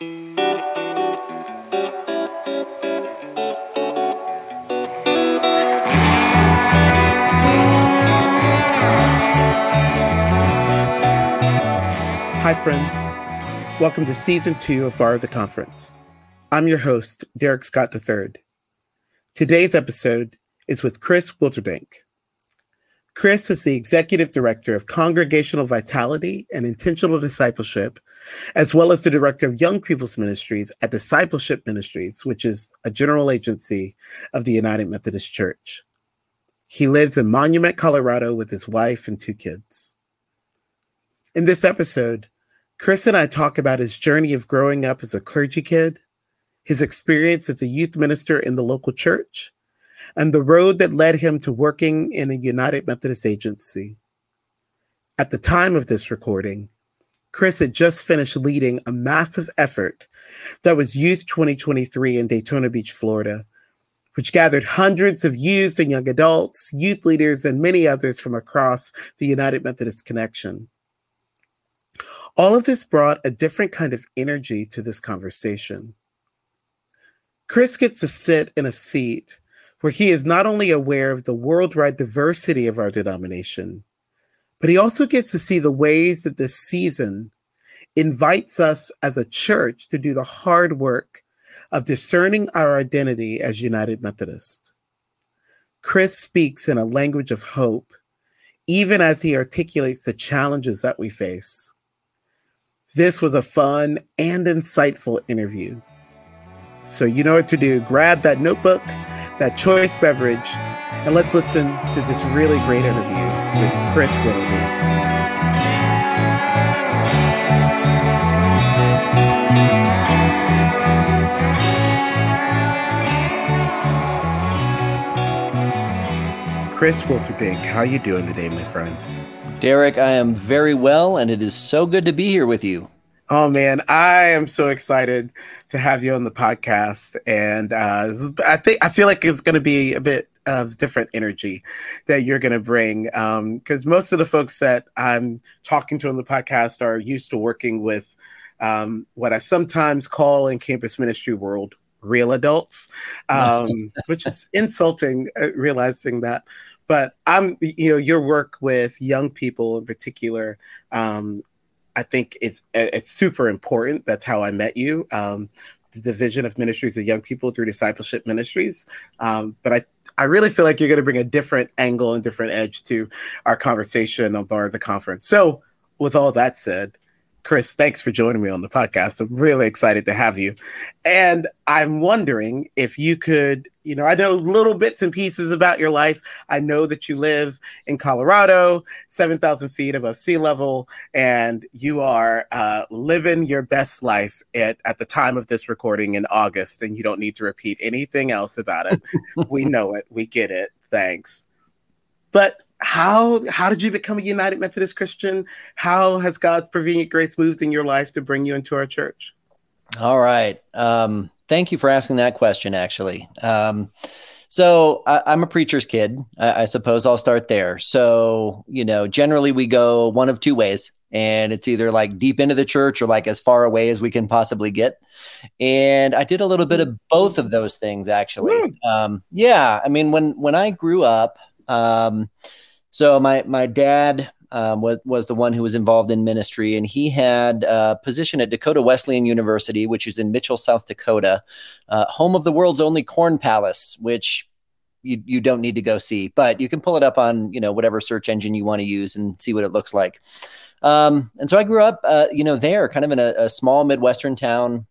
Hi, friends. Welcome to Season 2 of Bar of the Conference. I'm your host, Derek Scott III. Today's episode is with Chris Wilterdink. Chris is the Executive Director of Congregational Vitality and Intentional Discipleship, as well as the Director of Young People's Ministries at Discipleship Ministries, which is a general agency of the United Methodist Church. He lives in Monument, Colorado, with his wife and two kids. In this episode, Chris and I talk about his journey of growing up as a clergy kid, his experience as a youth minister in the local church, and the road that led him to working in a United Methodist agency. At the time of this recording, Chris had just finished leading a massive effort that was Youth 2023 in Daytona Beach, Florida, which gathered hundreds of youth and young adults, youth leaders, and many others from across the United Methodist connection. All of this brought a different kind of energy to this conversation. Chris gets to sit in a seat where he is not only aware of the worldwide diversity of our denomination, but he also gets to see the ways that this season invites us as a church to do the hard work of discerning our identity as United Methodists. Chris speaks in a language of hope, even as he articulates the challenges that we face. This was a fun and insightful interview. So you know what to do. Grab that notebook, that choice beverage, and let's listen to this really great interview with Chris Wilterdink. Chris Wilterdink, how you doing today, my friend? Derek, I am very well, and it is so good to be here with you. Oh, man, I am so excited to have you on the podcast. And I feel like it's going to be a bit of different energy that you're going to bring, because most of the folks that I'm talking to on the podcast are used to working with what I sometimes call in campus ministry world, real adults, which is insulting, realizing that. But your work with young people in particular, I think it's super important. That's how I met you, the Division of Ministries of Young People through Discipleship Ministries. But I really feel like you're going to bring a different angle and different edge to our conversation on Bar of the Conference. So with all that said, Chris, thanks for joining me on the podcast. I'm really excited to have you. And I'm wondering if you could, I know little bits and pieces about your life. I know that you live in Colorado, 7,000 feet above sea level, and you are living your best life at the time of this recording in August, and you don't need to repeat anything else about it. We know it. We get it. Thanks. But how did you become a United Methodist Christian? How has God's prevenient grace moved in your life to bring you into our church? All right. Thank you for asking that question, actually. So I'm a preacher's kid. I suppose I'll start there. So, generally we go one of two ways, and it's either like deep into the church or like as far away as we can possibly get. And I did a little bit of both of those things, actually. When I grew up, so my dad was the one who was involved in ministry, and he had a position at Dakota Wesleyan University, which is in Mitchell, South Dakota, home of the world's only Corn Palace, which you don't need to go see, but you can pull it up on, whatever search engine you want to use and see what it looks like. And so I grew up, there kind of in a small Midwestern town,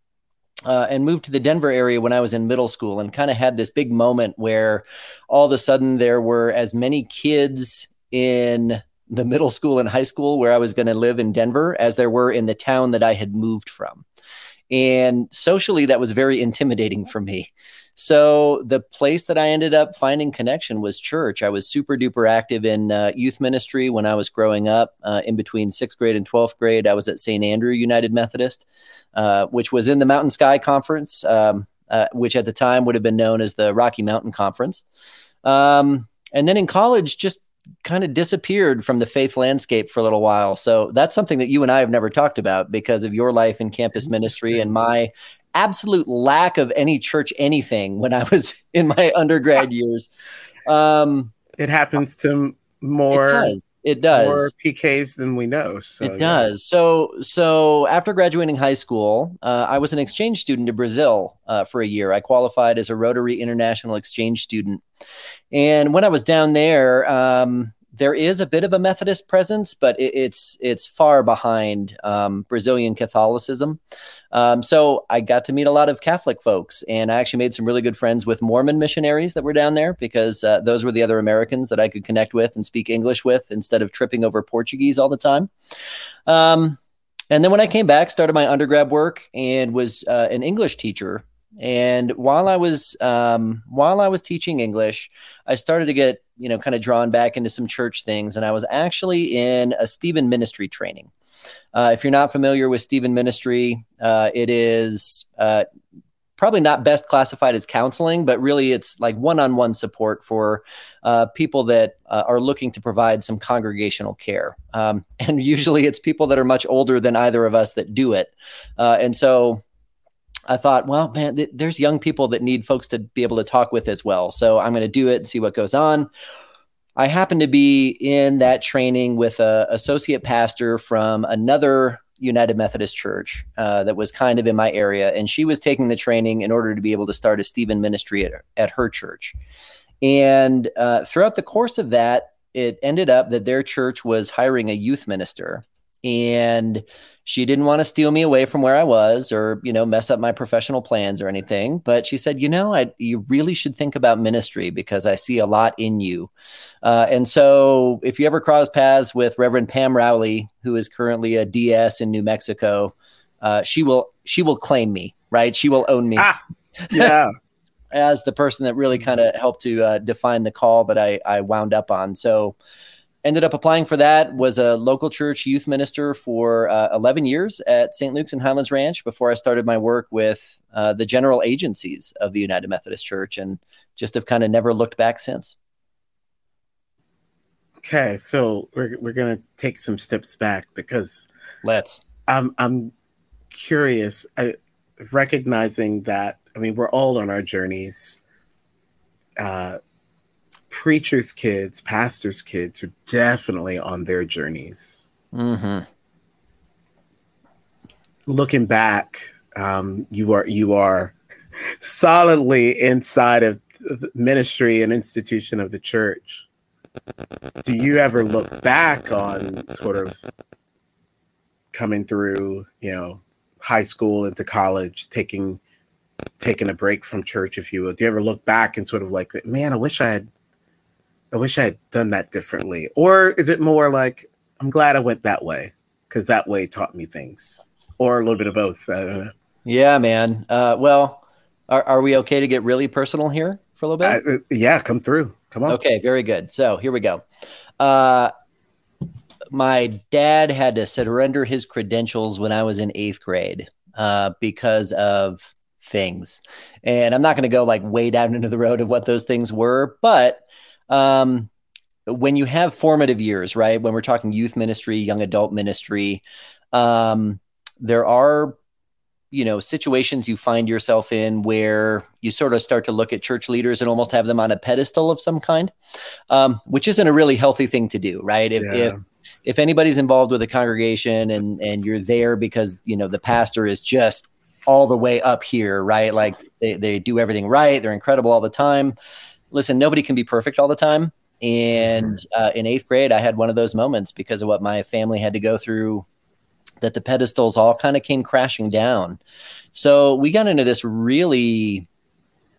and moved to the Denver area when I was in middle school, and kind of had this big moment where all of a sudden there were as many kids in the middle school and high school where I was going to live in Denver as there were in the town that I had moved from. And socially, that was very intimidating for me. So the place that I ended up finding connection was church. I was super duper active in youth ministry when I was growing up. In between 6th grade and 12th grade, I was at St. Andrew United Methodist, which was in the Mountain Sky Conference, which at the time would have been known as the Rocky Mountain Conference. And then in college, just kind of disappeared from the faith landscape for a little while. So that's something that you and I have never talked about because of your life in campus ministry and my absolute lack of any church anything when I was in my undergrad years. It happens to more. It does. More PKs than we know. So, it does. Yeah. So after graduating high school, I was an exchange student to Brazil for a year. I qualified as a Rotary International exchange student. And when I was down there, there is a bit of a Methodist presence, but it's far behind Brazilian Catholicism. So I got to meet a lot of Catholic folks, and I actually made some really good friends with Mormon missionaries that were down there because those were the other Americans that I could connect with and speak English with instead of tripping over Portuguese all the time. And then when I came back, started my undergrad work and was an English teacher. And while I was teaching English, I started to get, kind of drawn back into some church things. And I was actually in a Stephen ministry training. If you're not familiar with Stephen ministry, it is probably not best classified as counseling, but really it's like one-on-one support for people that are looking to provide some congregational care. And usually it's people that are much older than either of us that do it. And so I thought, well, man, there's young people that need folks to be able to talk with as well. So I'm going to do it and see what goes on. I happened to be in that training with an associate pastor from another United Methodist Church that was kind of in my area. And she was taking the training in order to be able to start a Stephen ministry at her church. And throughout the course of that, it ended up that their church was hiring a youth minister. And she didn't want to steal me away from where I was or, mess up my professional plans or anything. But she said, you really should think about ministry because I see a lot in you. And so if you ever cross paths with Reverend Pam Rowley, who is currently a DS in New Mexico, she will claim me, right? She will own me. Yeah. As the person that really kind of helped to define the call that I wound up on. So ended up applying for that, was a local church youth minister for 11 years at St. Luke's in Highlands Ranch before I started my work with the general agencies of the United Methodist Church, and just have kind of never looked back since. Okay, so we're going to take some steps back because I'm curious, recognizing that, we're all on our journeys. Preachers' kids, pastors' kids are definitely on their journeys. Mm-hmm. Looking back, you are solidly inside of the ministry and institution of the church. Do you ever look back on sort of coming through, high school into college, taking a break from church, if you will? Do you ever look back and sort of like, man, I wish I had done that differently? Or is it more like, I'm glad I went that way because that way taught me things, or a little bit of both? I don't know. Yeah, man. Well, are we okay to get really personal here for a little bit? Yeah, come through. Come on. Okay, very good. So here we go. My dad had to surrender his credentials when I was in 8th grade because of things. And I'm not going to go like way down into the road of what those things were, but when you have formative years, right? When we're talking youth ministry, young adult ministry, there are, situations you find yourself in where you sort of start to look at church leaders and almost have them on a pedestal of some kind, which isn't a really healthy thing to do, right? If anybody's involved with a congregation and you're there because, the pastor is just all the way up here, right? Like they do everything right. They're incredible all the time. Listen, nobody can be perfect all the time. And in 8th grade, I had one of those moments because of what my family had to go through, that the pedestals all kind of came crashing down. So we got into this really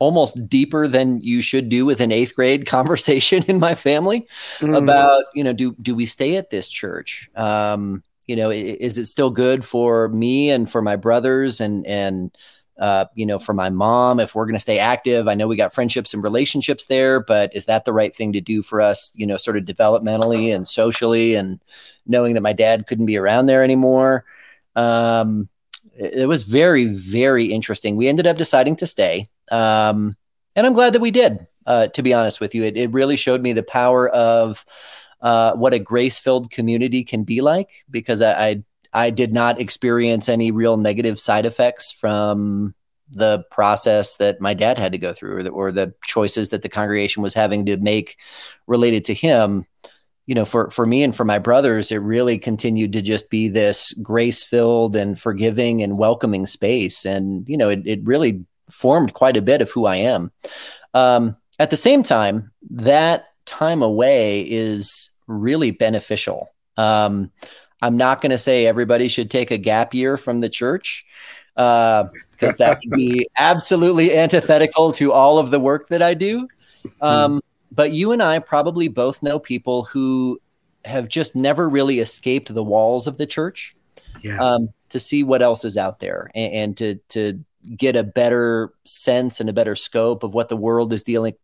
almost deeper than you should do with an 8th grade conversation in my family about, do we stay at this church? Is it still good for me and for my brothers and for my mom, if we're going to stay active? I know we got friendships and relationships there, but is that the right thing to do for us, sort of developmentally and socially, and knowing that my dad couldn't be around there anymore? It was very, very interesting. We ended up deciding to stay. And I'm glad that we did. to be honest with you. It really showed me the power of what a grace-filled community can be like, because I did not experience any real negative side effects from the process that my dad had to go through, or the choices that the congregation was having to make related to him. You know, for me and for my brothers, it really continued to just be this grace-filled and forgiving and welcoming space. And, you know, it really formed quite a bit of who I am. At the same time, that time away is really beneficial. I'm not going to say everybody should take a gap year from the church, because that would be absolutely antithetical to all of the work that I do. But you and I probably both know people who have just never really escaped the walls of the church, to see what else is out there and to get a better sense and a better scope of what the world is dealing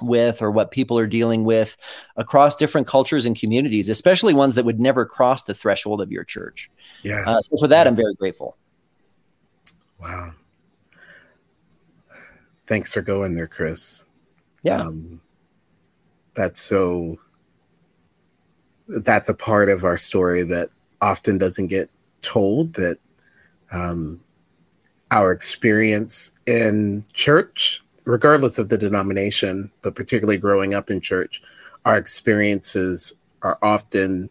with or what people are dealing with across different cultures and communities, especially ones that would never cross the threshold of your church. Yeah. So for that, I'm very grateful. Wow. Thanks for going there, Chris. Yeah. That's a part of our story that often doesn't get told, that our experience in church, regardless of the denomination, but particularly growing up in church, our experiences are often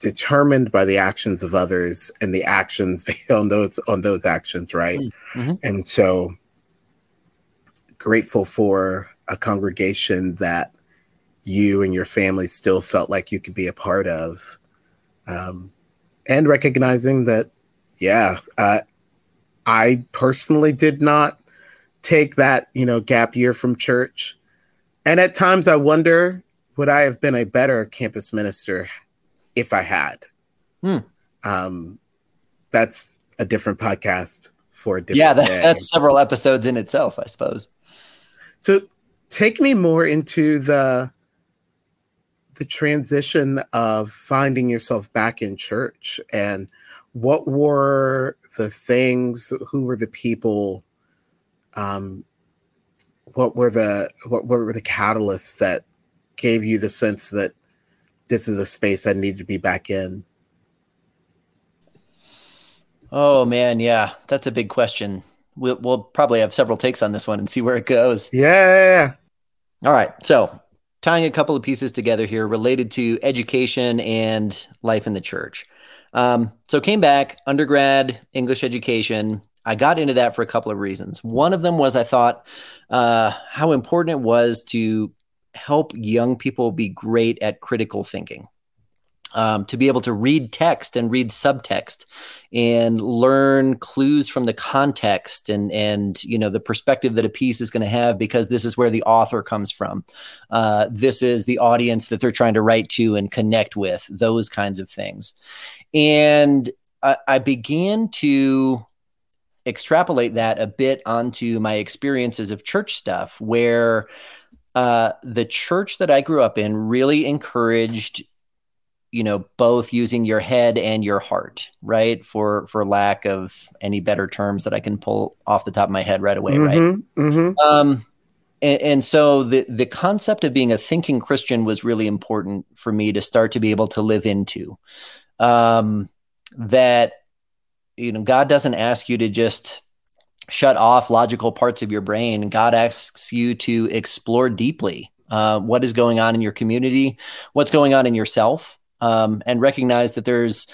determined by the actions of others and the actions on those actions, right? Mm-hmm. And so grateful for a congregation that you and your family still felt like you could be a part of. And recognizing that, I personally did not take that, gap year from church. And at times I wonder, would I have been a better campus minister if I had? That's a different podcast for a different day. That's several episodes in itself, I suppose. So take me more into the transition of finding yourself back in church, and what were the things, who were the people, what were the catalysts that gave you the sense that this is a space I need to be back in? Oh man, yeah, that's a big question. We'll probably have several takes on this one and see where it goes. Yeah. All right. So tying a couple of pieces together here related to education and life in the church. So came back, undergrad, English education. I got into that for a couple of reasons. One of them was I thought how important it was to help young people be great at critical thinking. To be able to read text and read subtext and learn clues from the context and the perspective that a piece is going to have, because this is where the author comes from. This is the audience that they're trying to write to and connect with, those kinds of things. And I began to extrapolate that a bit onto my experiences of church stuff, where the church that I grew up in really encouraged both using your head and your heart, right? For lack of any better terms that I can pull off the top of my head right away, right? Mm-hmm. And so the concept of being a thinking Christian was really important for me to start to be able to live into. That, God doesn't ask you to just shut off logical parts of your brain. God asks you to explore deeply what is going on in your community, what's going on in yourself. And recognize that there's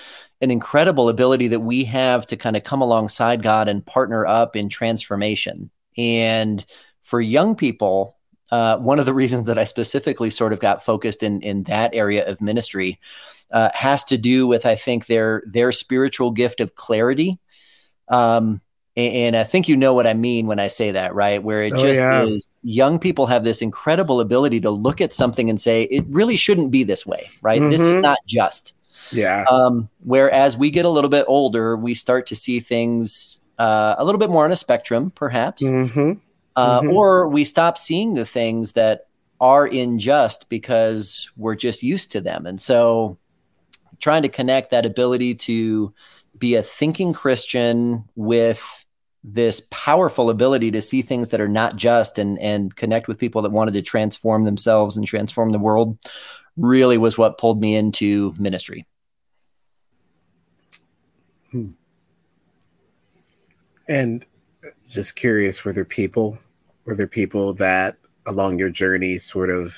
an incredible ability that we have to kind of come alongside God and partner up in transformation. And for young people, one of the reasons that I specifically sort of got focused in that area of ministry has to do with, I think, their spiritual gift of clarity. And I think what I mean when I say that, right? Where it is young people have this incredible ability to look at something and say, it really shouldn't be this way, right? Mm-hmm. This is not just. Yeah. Whereas we get a little bit older, we start to see things a little bit more on a spectrum, perhaps. Mm-hmm. Or we stop seeing the things that are unjust because we're just used to them. And so trying to connect that ability to be a thinking Christian with this powerful ability to see things that are not just and connect with people that wanted to transform themselves and transform the world really was what pulled me into ministry. And just curious, were there people that along your journey sort of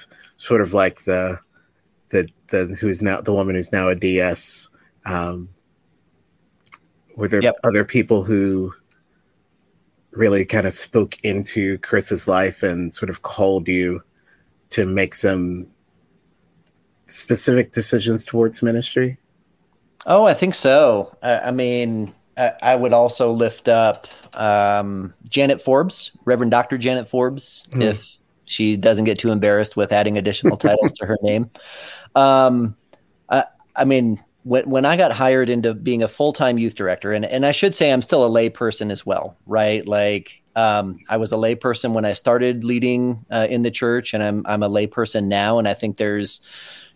like the who's now the woman who's now a DS, were there other people who really kind of spoke into Chris's life and sort of called you to make some specific decisions towards ministry? Oh, I think so. I would also lift up Janet Forbes, Reverend Dr. Janet Forbes, if she doesn't get too embarrassed with adding additional titles to her name. When I got hired into being a full-time youth director, and I should say I'm still a lay person as well, right? Like I was a lay person when I started leading in the church, and I'm a lay person now. And I think there's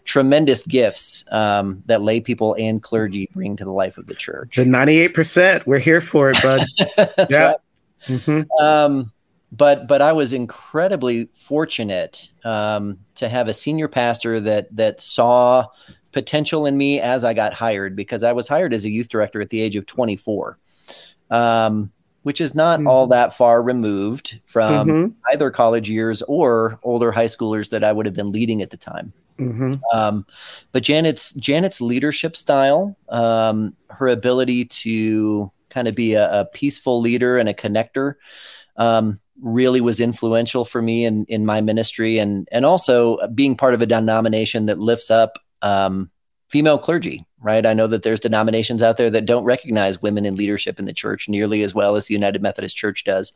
tremendous gifts that lay people and clergy bring to the life of the church. The 98%, we're here for it, bud. Yeah. Right. Mm-hmm. But I was incredibly fortunate to have a senior pastor that saw potential in me as I got hired, because I was hired as a youth director at the age of 24, which is not all that far removed from either college years or older high schoolers that I would have been leading at the time. Mm-hmm. But Janet's leadership style, her ability to kind of be a peaceful leader and a connector, really was influential for me in my ministry, and also being part of a denomination that lifts up female clergy, right? I know that there's denominations out there that don't recognize women in leadership in the church nearly as well as the United Methodist Church does.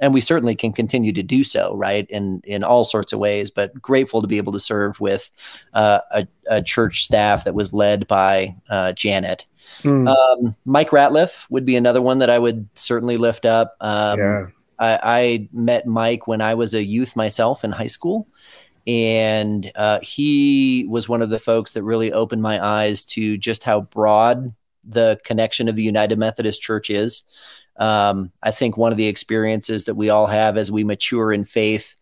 And we certainly can continue to do so, right? In all sorts of ways, but grateful to be able to serve with a church staff that was led by Janet. Mike Ratliff would be another one that I would certainly lift up. I met Mike when I was a youth myself in high school. And he was one of the folks that really opened my eyes to just how broad the connection of the United Methodist Church is. I think one of the experiences that we all have as we mature in faith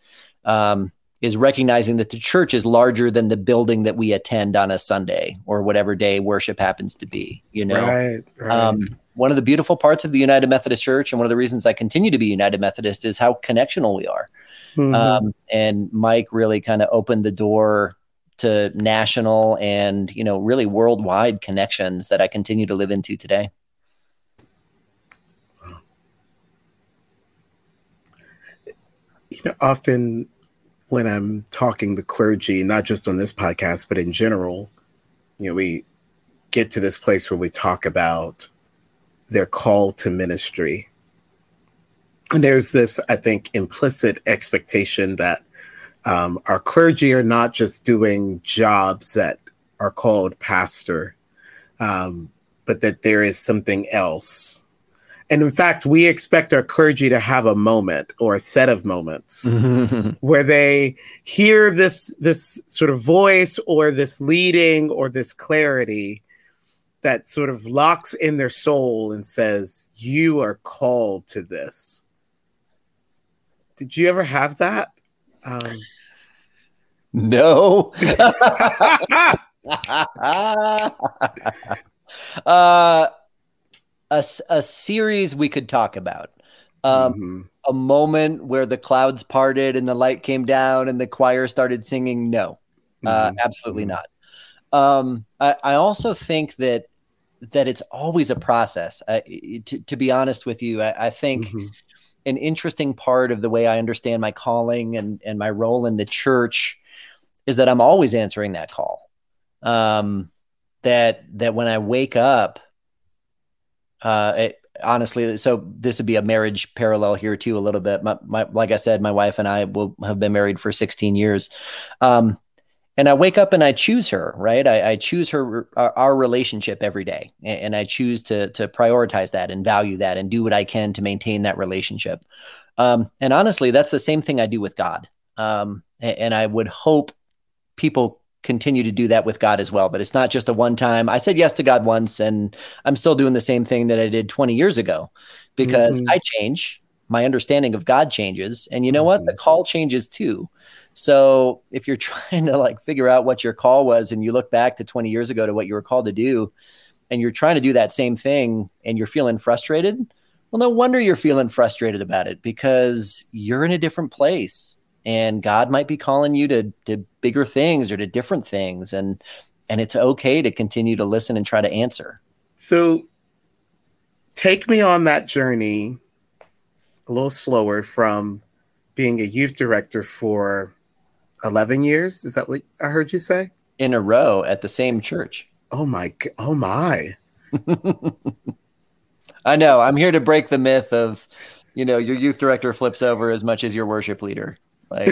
is recognizing that the church is larger than the building that we attend on a Sunday or whatever day worship happens to be, you know? Right. One of the beautiful parts of the United Methodist Church, and one of the reasons I continue to be United Methodist, is how connectional we are. Mm-hmm. And Mike really kind of opened the door to national and, really worldwide connections that I continue to live into today. Often when I'm talking to clergy, not just on this podcast, but in general, we get to this place where we talk about their call to ministry. And there's this, I think, implicit expectation that our clergy are not just doing jobs that are called pastor, but that there is something else. And in fact, we expect our clergy to have a moment or a set of moments where they hear this sort of voice or this leading or this clarity that sort of locks in their soul and says, you are called to this. Did you ever have that? No. A series we could talk about. A moment where the clouds parted and the light came down and the choir started singing. No, absolutely not. I also think that it's always a process. To be honest with you, I think an interesting part of the way I understand my calling and my role in the church is that I'm always answering that call. That when I wake up, honestly, so this would be a marriage parallel here too, a little bit. Like I said, my wife and I will have been married for 16 years. And I wake up and I choose her, right? I choose her, our relationship every day. And I choose to prioritize that and value that and do what I can to maintain that relationship. And honestly, that's the same thing I do with God. And I would hope people continue to do that with God as well. But it's not just a one time. I said yes to God once, and I'm still doing the same thing that I did 20 years ago because I change. My understanding of God changes. And you know what? The call changes too. So if you're trying to like figure out what your call was and you look back to 20 years ago to what you were called to do, and you're trying to do that same thing and you're feeling frustrated, well, no wonder you're feeling frustrated about it, because you're in a different place and God might be calling you to bigger things or to different things. And it's okay to continue to listen and try to answer. So take me on that journey a little slower from being a youth director for 11 years. Is that what I heard you say? In a row at the same church. Oh my, oh my. I know. I'm here to break the myth of, you know, your youth director flips over as much as your worship leader. Like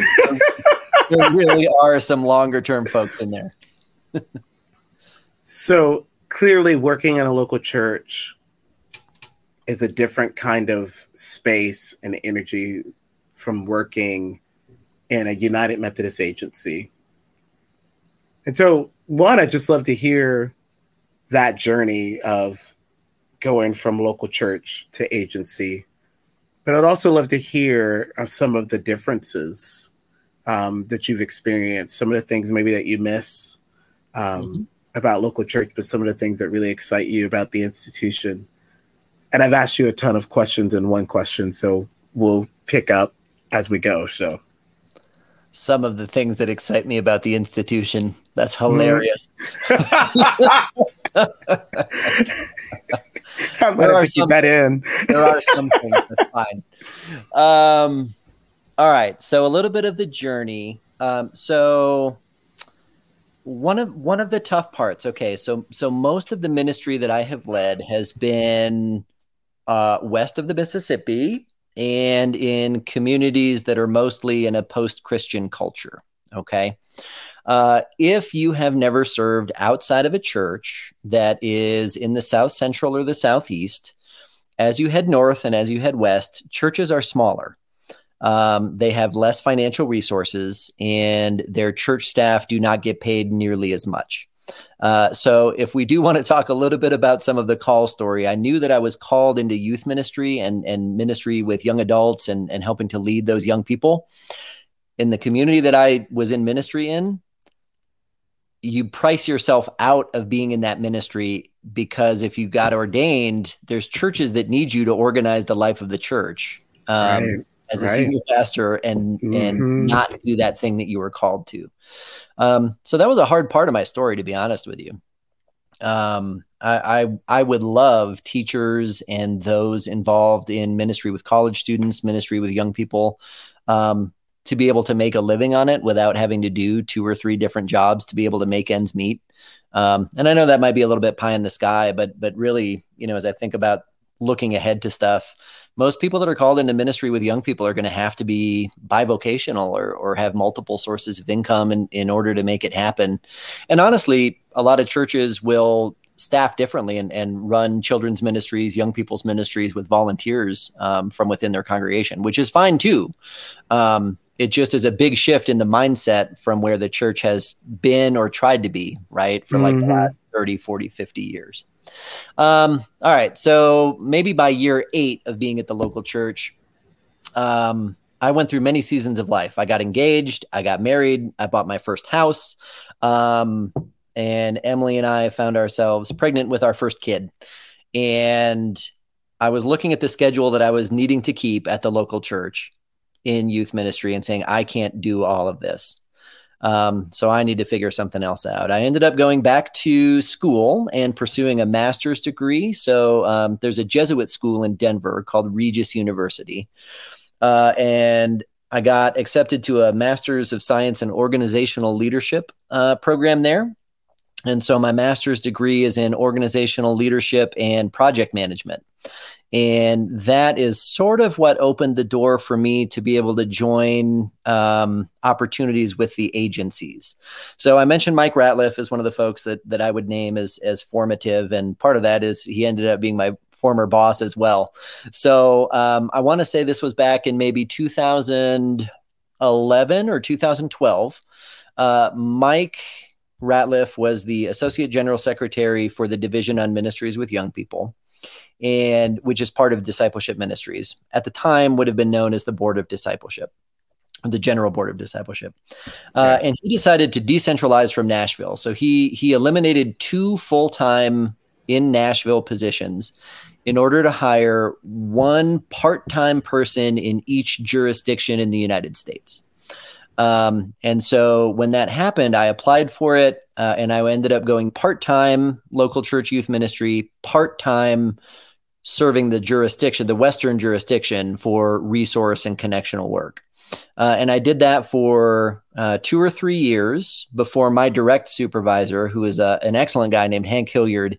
there really are some longer term folks in there. So clearly working in a local church is a different kind of space and energy from working in a United Methodist agency. And so one, I'd just love to hear that journey of going from local church to agency. But I'd also love to hear of some of the differences that you've experienced, some of the things maybe that you miss about local church, but some of the things that really excite you about the institution. And I've asked you a ton of questions in one question, so we'll pick up as we go. So, some of the things that excite me about the institution. That's hilarious. I'm going to keep that in. There are some things. That's fine. All right. So a little bit of the journey. So one of the tough parts. Okay. So most of the ministry that I have led has been west of the Mississippi and in communities that are mostly in a post-Christian culture. Okay. If you have never served outside of a church that is in the South Central or the Southeast, as you head north and as you head west, churches are smaller. They have less financial resources and their church staff do not get paid nearly as much. So if we do want to talk a little bit about some of the call story, I knew that I was called into youth ministry and ministry with young adults and helping to lead those young people. In the community that I was in ministry in, you price yourself out of being in that ministry because if you got ordained, there's churches that need you to organize the life of the church as a senior pastor and not do that thing that you were called to. So that was a hard part of my story, to be honest with you. I would love teachers and those involved in ministry with college students, ministry with young people, to be able to make a living on it without having to do 2 or 3 different jobs to be able to make ends meet. And I know that might be a little bit pie in the sky, but really, you know, as I think about looking ahead to stuff, most people that are called into ministry with young people are going to have to be bivocational or have multiple sources of income in order to make it happen. And honestly, a lot of churches will staff differently and run children's ministries, young people's ministries with volunteers from within their congregation, which is fine too. It just is a big shift in the mindset from where the church has been or tried to be, right? For like the last 30, 40, 50 years. All right. So maybe by year 8 of being at the local church, I went through many seasons of life. I got engaged. I got married. I bought my first house. And Emily and I found ourselves pregnant with our first kid. And I was looking at the schedule that I was needing to keep at the local church in youth ministry and saying, I can't do all of this. So I need to figure something else out. I ended up going back to school and pursuing a master's degree. So there's a Jesuit school in Denver called Regis University. And I got accepted to a master's of science and organizational leadership program there. And so my master's degree is in organizational leadership and project management. And that is sort of what opened the door for me to be able to join opportunities with the agencies. So I mentioned Mike Ratliff as one of the folks that I would name as formative. And part of that is he ended up being my former boss as well. So I want to say this was back in maybe 2011 or 2012. Mike Ratliff was the Associate General Secretary for the Division on Ministries with Young People, and which is part of Discipleship Ministries. At the time would have been known as the Board of Discipleship, the General Board of Discipleship. And he decided to decentralize from Nashville. So he eliminated two full-time in Nashville positions in order to hire one part-time person in each jurisdiction in the United States. And so when that happened, I applied for it, and I ended up going part-time local church youth ministry, part-time serving the jurisdiction, the Western jurisdiction, for resource and connectional work. And I did that for 2 or 3 years before my direct supervisor, who is an excellent guy named Hank Hilliard,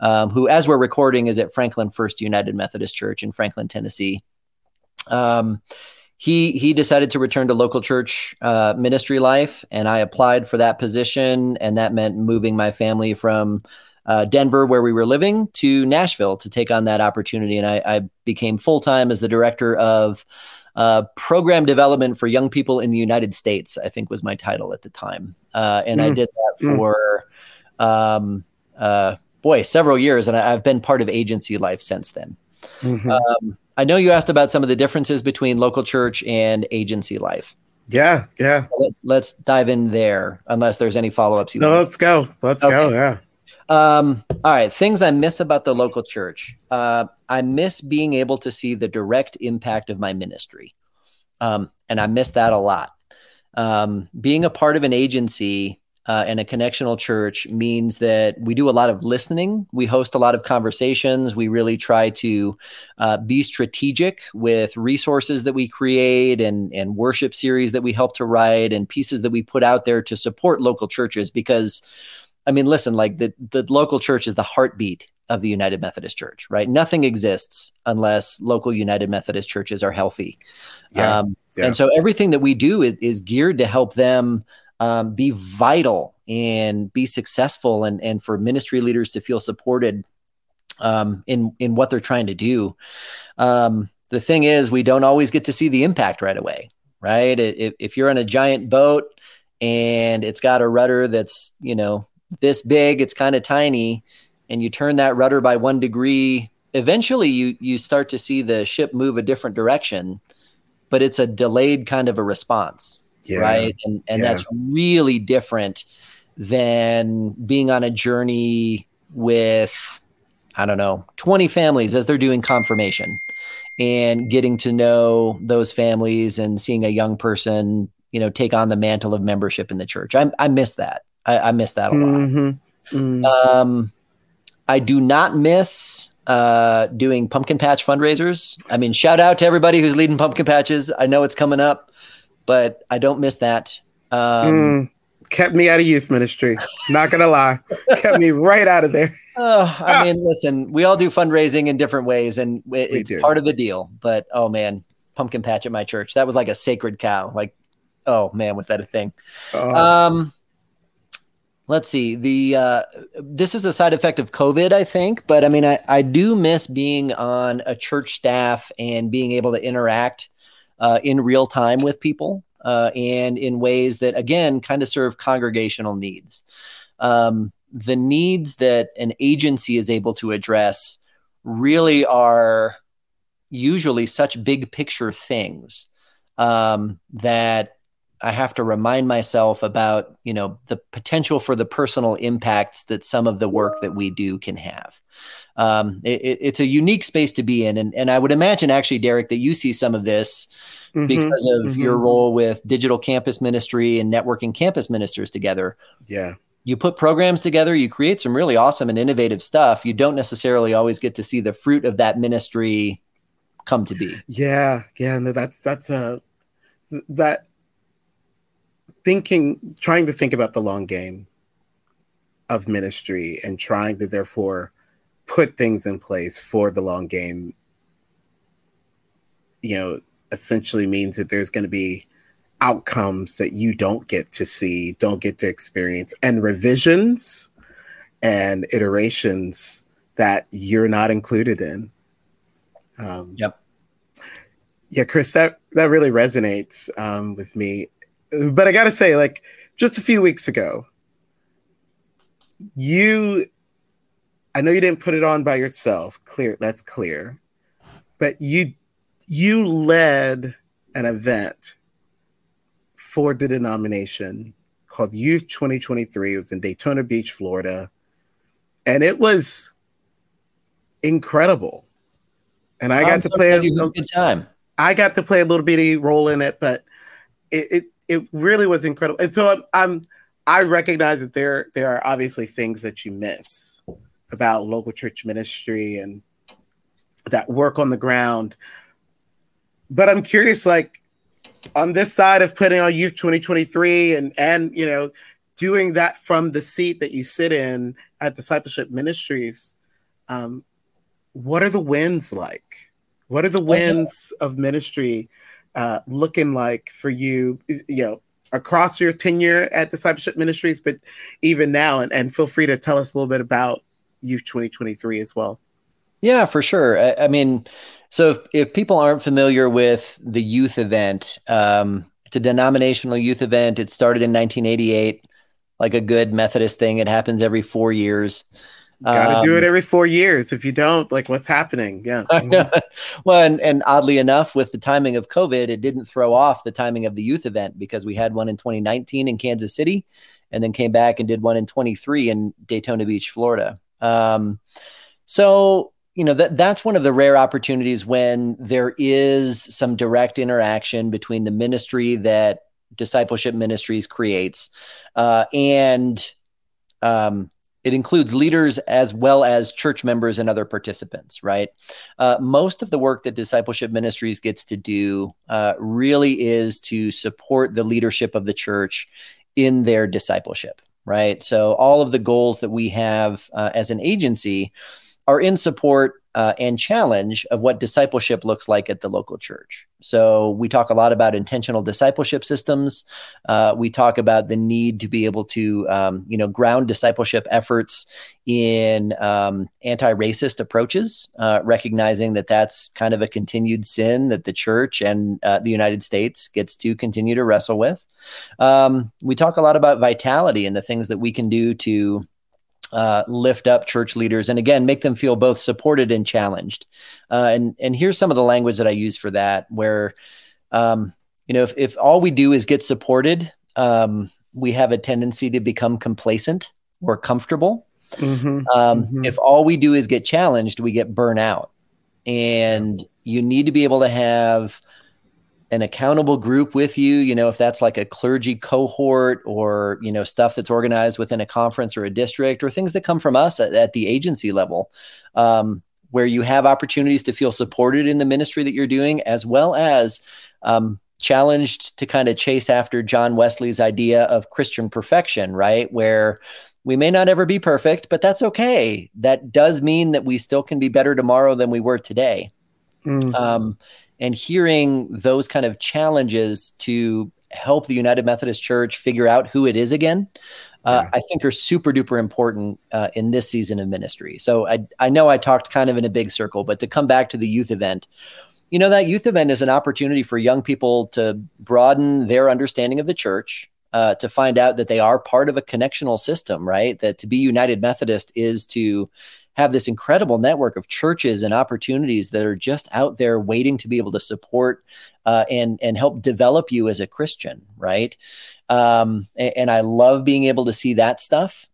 who, as we're recording, is at Franklin First United Methodist Church in Franklin, Tennessee. He decided to return to local church ministry life, and I applied for that position, and that meant moving my family from Denver, where we were living, to Nashville to take on that opportunity. And I became full-time as the director of program development for young people in the United States, I think was my title at the time. And I did that for, several years. And I've been part of agency life since then. I know you asked about some of the differences between local church and agency life. Yeah. Yeah. So let's dive in there unless there's any follow-ups. Let's go. Yeah. All right. Things I miss about the local church. I miss being able to see the direct impact of my ministry. And I miss that a lot. Being a part of an agency, and a connectional church means that we do a lot of listening. We host a lot of conversations. We really try to be strategic with resources that we create and worship series that we help to write and pieces that we put out there to support local churches. Because, I mean, listen, like the local church is the heartbeat of the United Methodist Church, right? Nothing exists unless local United Methodist churches are healthy. Yeah. And so everything that we do is geared to help them be vital and be successful, and for ministry leaders to feel supported in what they're trying to do. The thing is, we don't always get to see the impact right away, right? If you're on a giant boat and it's got a rudder that's, this big, it's kind of tiny, and you turn that rudder by 1 degree, eventually you start to see the ship move a different direction, but it's a delayed kind of a response. Yeah. Right. And that's really different than being on a journey with, 20 families as they're doing confirmation and getting to know those families and seeing a young person, take on the mantle of membership in the church. I miss that. I miss that a lot. I do not miss doing pumpkin patch fundraisers. I mean, shout out to everybody who's leading pumpkin patches. I know it's coming up, but I don't miss that. Kept me out of youth ministry. Not going to lie. Kept me right out of there. I mean, listen, we all do fundraising in different ways, and it's part of the deal. But, oh, man, pumpkin patch at my church. That was like a sacred cow. Like, oh, man, was that a thing? Let's see. This is a side effect of COVID, I think. But, I mean, I do miss being on a church staff and being able to interact in real time with people, and in ways that, again, kind of serve congregational needs. The needs that an agency is able to address really are usually such big picture things that I have to remind myself about, the potential for the personal impacts that some of the work that we do can have. It's a unique space to be in. And I would imagine, actually, Derek, that you see some of this because of your role with digital campus ministry and networking campus ministers together. Yeah. You put programs together, you create some really awesome and innovative stuff. You don't necessarily always get to see the fruit of that ministry come to be. Yeah. Yeah. No, that's thinking, trying to think about the long game of ministry and trying to therefore put things in place for the long game, essentially means that there's going to be outcomes that you don't get to see, don't get to experience, and revisions and iterations that you're not included in. Yep. Yeah, Chris, that really resonates with me. But I got to say, just a few weeks ago, I know you didn't put it on by yourself. Clear, that's clear. But you led an event for the denomination called Youth 2023. It was in Daytona Beach, Florida. And it was incredible. And I got to play a good time. I got to play a little bitty role in it, but it really was incredible. And so I recognize that there are obviously things that you miss about local church ministry and that work on the ground. But I'm curious, like, on this side of putting on Youth 2023 and you know, doing that from the seat that you sit in at Discipleship Ministries, what are the wins like? What are the wins of ministry looking like for you, you know, across your tenure at Discipleship Ministries, but even now, and feel free to tell us a little bit about Youth 2023 as well. Yeah, for sure. I mean, so if people aren't familiar with the youth event, it's a denominational youth event. It started in 1988, like a good Methodist thing. It happens every 4 years. Got to do it every 4 years. If you don't, like, what's happening? Yeah. Well, and oddly enough, with the timing of COVID, it didn't throw off the timing of the youth event, because we had one in 2019 in Kansas City, and then came back and did one in 23 in Daytona Beach, Florida. So, you know, that's one of the rare opportunities when there is some direct interaction between the ministry that Discipleship Ministries creates, and it includes leaders as well as church members and other participants, right? Most of the work that Discipleship Ministries gets to do really is to support the leadership of the church in their discipleship, right? So all of the goals that we have as an agency are in support and challenge of what discipleship looks like at the local church. So we talk a lot about intentional discipleship systems. We talk about the need to be able to, you know, ground discipleship efforts in anti-racist approaches, recognizing that that's kind of a continued sin that the church and the United States gets to continue to wrestle with. We talk a lot about vitality and the things that we can do to lift up church leaders and, again, make them feel both supported and challenged. And here's some of the language that I use for that, where, you know, if all we do is get supported, we have a tendency to become complacent or comfortable. Mm-hmm. If all we do is get challenged, we get burnt out. And you need to be able to have an accountable group with you, you know, if that's like a clergy cohort or, you know, stuff that's organized within a conference or a district or things that come from us at the agency level, where you have opportunities to feel supported in the ministry that you're doing, as well as challenged to kind of chase after John Wesley's idea of Christian perfection, right? Where we may not ever be perfect, but that's okay. That does mean that we still can be better tomorrow than we were today. Mm-hmm. And hearing those kind of challenges to help the United Methodist Church figure out who it is again, I think are super duper important in this season of ministry. So I know I talked kind of in a big circle, but to come back to the youth event, you know, that youth event is an opportunity for young people to broaden their understanding of the church, to find out that they are part of a connectional system, right? That to be United Methodist is to have this incredible network of churches and opportunities that are just out there waiting to be able to support and help develop you as a Christian, right? And I love being able to see that stuff.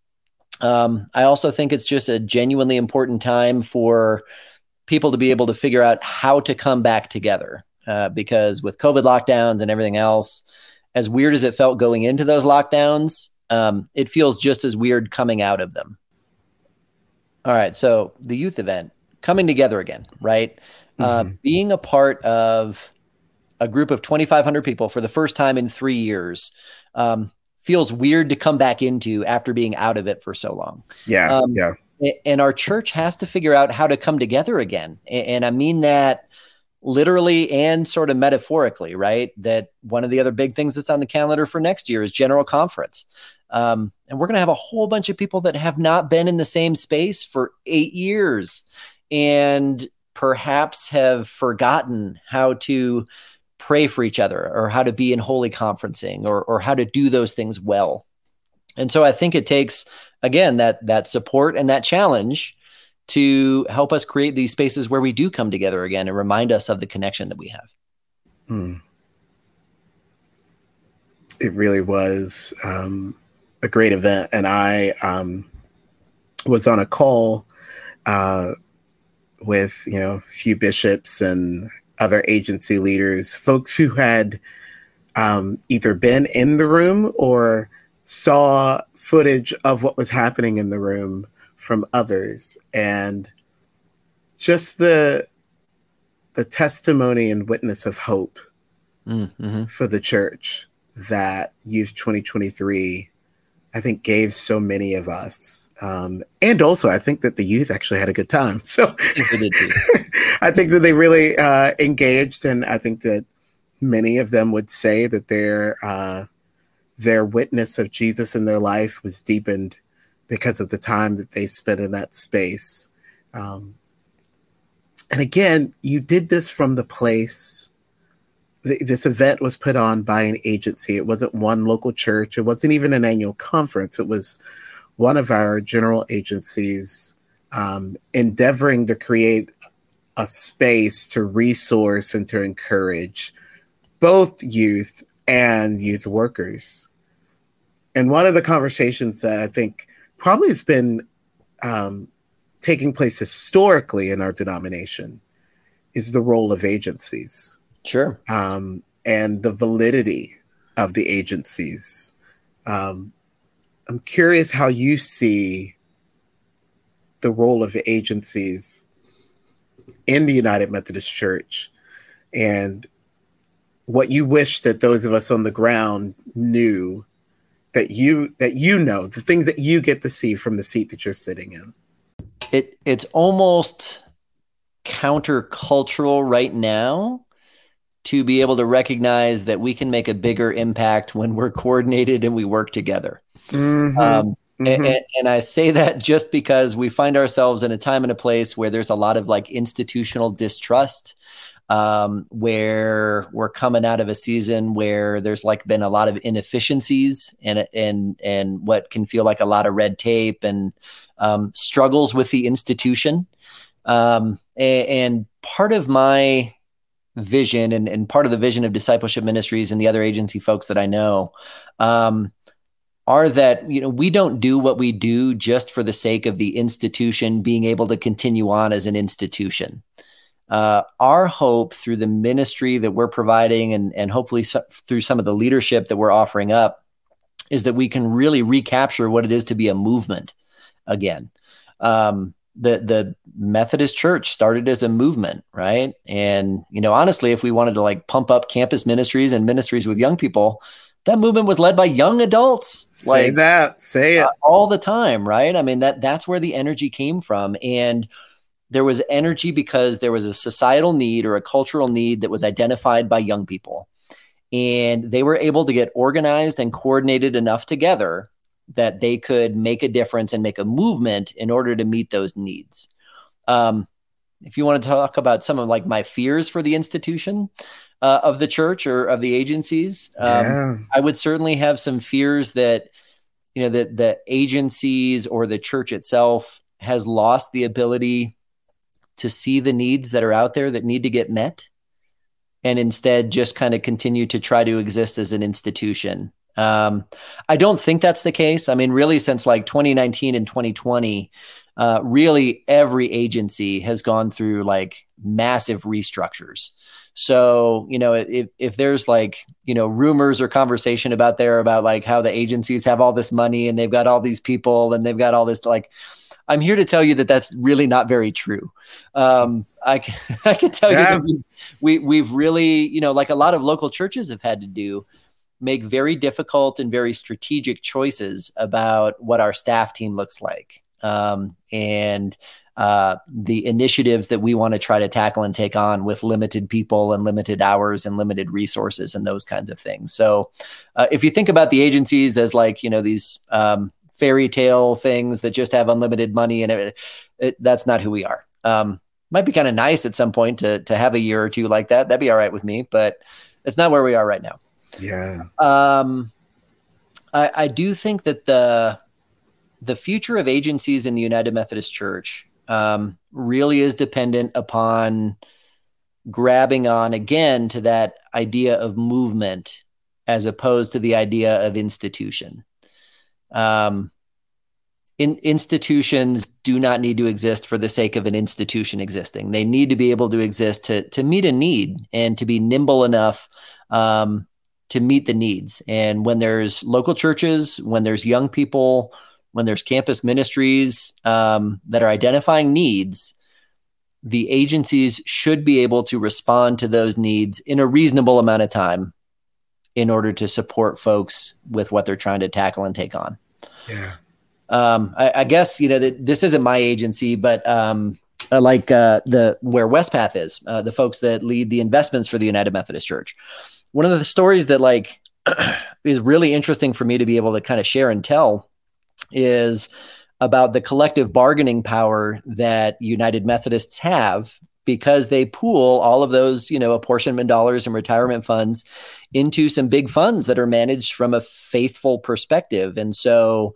I also think it's just a genuinely important time for people to be able to figure out how to come back together, because with COVID lockdowns and everything else, as weird as it felt going into those lockdowns, it feels just as weird coming out of them. All right. So the youth event, coming together again, right? Mm-hmm. Being a part of a group of 2,500 people for the first time in 3 years feels weird to come back into after being out of it for so long. Yeah. And our church has to figure out how to come together again. And I mean that literally and sort of metaphorically, right? That one of the other big things that's on the calendar for next year is General Conference. And we're going to have a whole bunch of people that have not been in the same space for 8 years and perhaps have forgotten how to pray for each other or how to be in holy conferencing or how to do those things well. And so I think it takes again, that support and that challenge to help us create these spaces where we do come together again and remind us of the connection that we have. It really was a great event. And I was on a call with, a few bishops and other agency leaders, folks who had either been in the room or saw footage of what was happening in the room from others. And just the testimony and witness of hope for the church that Youth 2023, I think, gave so many of us. And also, I think that the youth actually had a good time. So I think that they really engaged. And I think that many of them would say that their witness of Jesus in their life was deepened because of the time that they spent in that space. And again, you did this from the place. This event was put on by an agency. It wasn't one local church. It wasn't even an annual conference. It was one of our general agencies endeavoring to create a space to resource and to encourage both youth and youth workers. And one of the conversations that I think probably has been taking place historically in our denomination is the role of agencies. Sure. And the validity of the agencies. I'm curious how you see the role of the agencies in the United Methodist Church and what you wish that those of us on the ground knew, that you know, the things that you get to see from the seat that you're sitting in. It's almost countercultural right now to be able to recognize that we can make a bigger impact when we're coordinated and we work together. And I say that just because we find ourselves in a time and a place where there's a lot of institutional distrust, where we're coming out of a season where there's been a lot of inefficiencies and what can feel like a lot of red tape and struggles with the institution. And part of my vision and part of the vision of Discipleship Ministries and the other agency folks that I know are that, we don't do what we do just for the sake of the institution being able to continue on as an institution. Our hope through the ministry that we're providing and hopefully through some of the leadership that we're offering up is that we can really recapture what it is to be a movement again. The Methodist Church started as a movement, right? And, honestly, if we wanted to pump up campus ministries and ministries with young people, that movement was led by young adults. Say it all the time, right? I mean, that's where the energy came from. And there was energy because there was a societal need or a cultural need that was identified by young people. And they were able to get organized and coordinated enough together that they could make a difference and make a movement in order to meet those needs. If you want to talk about some of my fears for the institution of the church or of the agencies, I would certainly have some fears that, that the agencies or the church itself has lost the ability to see the needs that are out there that need to get met and instead just kind of continue to try to exist as an institution. I don't think that's the case. I mean, really since 2019 and 2020, really every agency has gone through massive restructures. So, if there's rumors or conversation about how the agencies have all this money and they've got all these people and they've got all this, I'm here to tell you that that's really not very true. I can tell you that we've really, a lot of local churches have had to do, make very difficult and very strategic choices about what our staff team looks like and the initiatives that we want to try to tackle and take on with limited people and limited hours and limited resources and those kinds of things. So if you think about the agencies as these fairy tale things that just have unlimited money and that's not who we are. Might be kind of nice at some point to have a year or two like that. That'd be all right with me, but it's not where we are right now. Yeah. I do think that the future of agencies in the United Methodist Church really is dependent upon grabbing on again to that idea of movement as opposed to the idea of institution. Institutions do not need to exist for the sake of an institution existing. They need to be able to exist to meet a need and to be nimble enough to meet the needs. And when there's local churches, when there's young people, when there's campus ministries that are identifying needs, the agencies should be able to respond to those needs in a reasonable amount of time in order to support folks with what they're trying to tackle and take on. Yeah. I guess, you know, this isn't my agency, but where Westpath is, the folks that lead the investments for the United Methodist Church. One of the stories that like is really interesting for me to be able to kind of share and tell is about the collective bargaining power that United Methodists have because they pool all of those, you know, apportionment dollars and retirement funds into some big funds that are managed from a faithful perspective. And so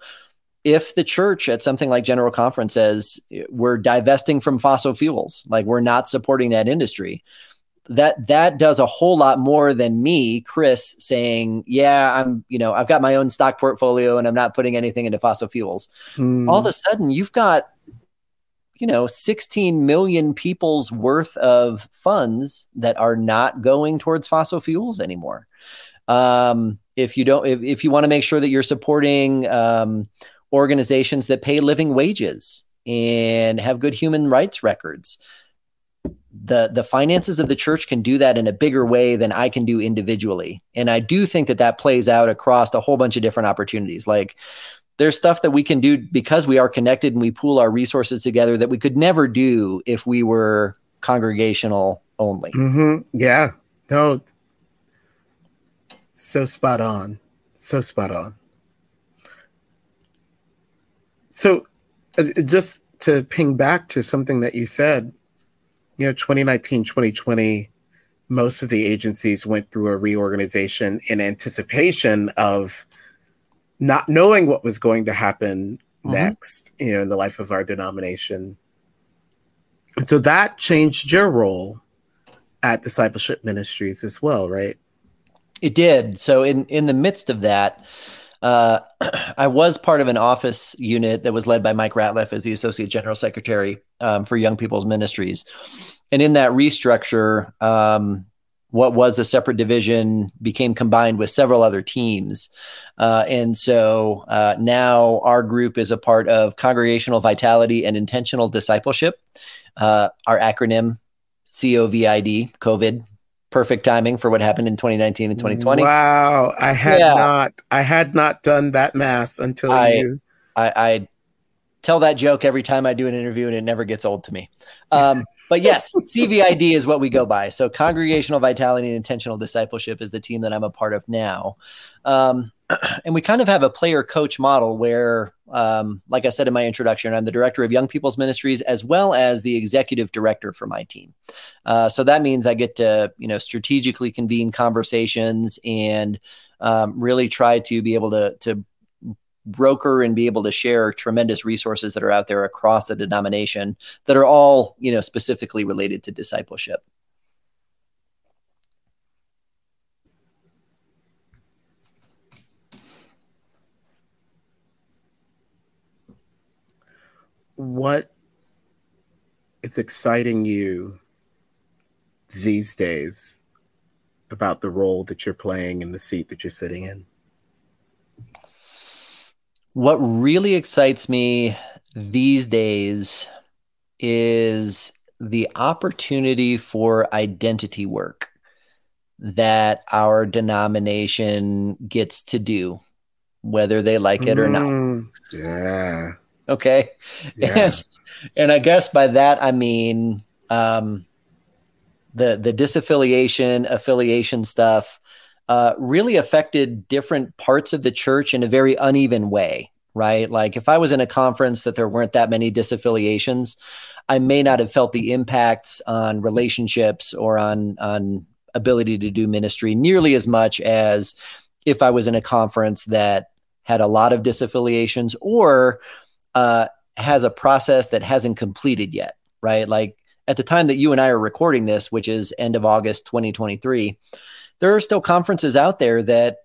if the church at something like General Conference says, we're divesting from fossil fuels, like we're not supporting that industry, that does a whole lot more than me, Chris, saying, yeah, I'm, you know, I've got my own stock portfolio and I'm not putting anything into fossil fuels. All of a sudden you've got, you know, 16 million people's worth of funds that are not going towards fossil fuels anymore. If you want to make sure that you're supporting, organizations that pay living wages and have good human rights records, the finances of the church can do that in a bigger way than I can do individually. And I do think that plays out across a whole bunch of different opportunities. Like there's stuff that we can do because we are connected and we pool our resources together that we could never do if we were congregational only. Mm-hmm. Yeah. No. So spot on. So just to ping back to something that you said, you know, 2019, 2020, most of the agencies went through a reorganization in anticipation of not knowing what was going to happen next, you know, in the life of our denomination. And so that changed your role at Discipleship Ministries as well, right? It did. So in the midst of that, I was part of an office unit that was led by Mike Ratliff as the Associate General Secretary for Young People's Ministries. And in that restructure, what was a separate division became combined with several other teams. And so now our group is a part of Congregational Vitality and Intentional Discipleship, our acronym COVID, COVID. Perfect timing for what happened in 2019 and 2020. Wow. I had not done that math until you. I tell that joke every time I do an interview and it never gets old to me. But yes, CVID is what we go by. So Congregational Vitality and Intentional Discipleship is the team that I'm a part of now. And we kind of have a player coach model where, like I said in my introduction, I'm the director of Young People's Ministries as well as the executive director for my team. So that means I get to, you know, strategically convene conversations and really try to be able to broker and be able to share tremendous resources that are out there across the denomination that are all, you know, specifically related to discipleship. What is exciting you these days about the role that you're playing and the seat that you're sitting in? What really excites me these days is the opportunity for identity work that our denomination gets to do, whether they like it or not. Yeah. Okay. Yeah. And I guess by that, I mean, the disaffiliation, affiliation stuff, really affected different parts of the church in a very uneven way, right? Like if I was in a conference that there weren't that many disaffiliations, I may not have felt the impacts on relationships or on ability to do ministry nearly as much as if I was in a conference that had a lot of disaffiliations, or has a process that hasn't completed yet, right? Like at the time that you and I are recording this, which is end of August 2023, there are still conferences out there that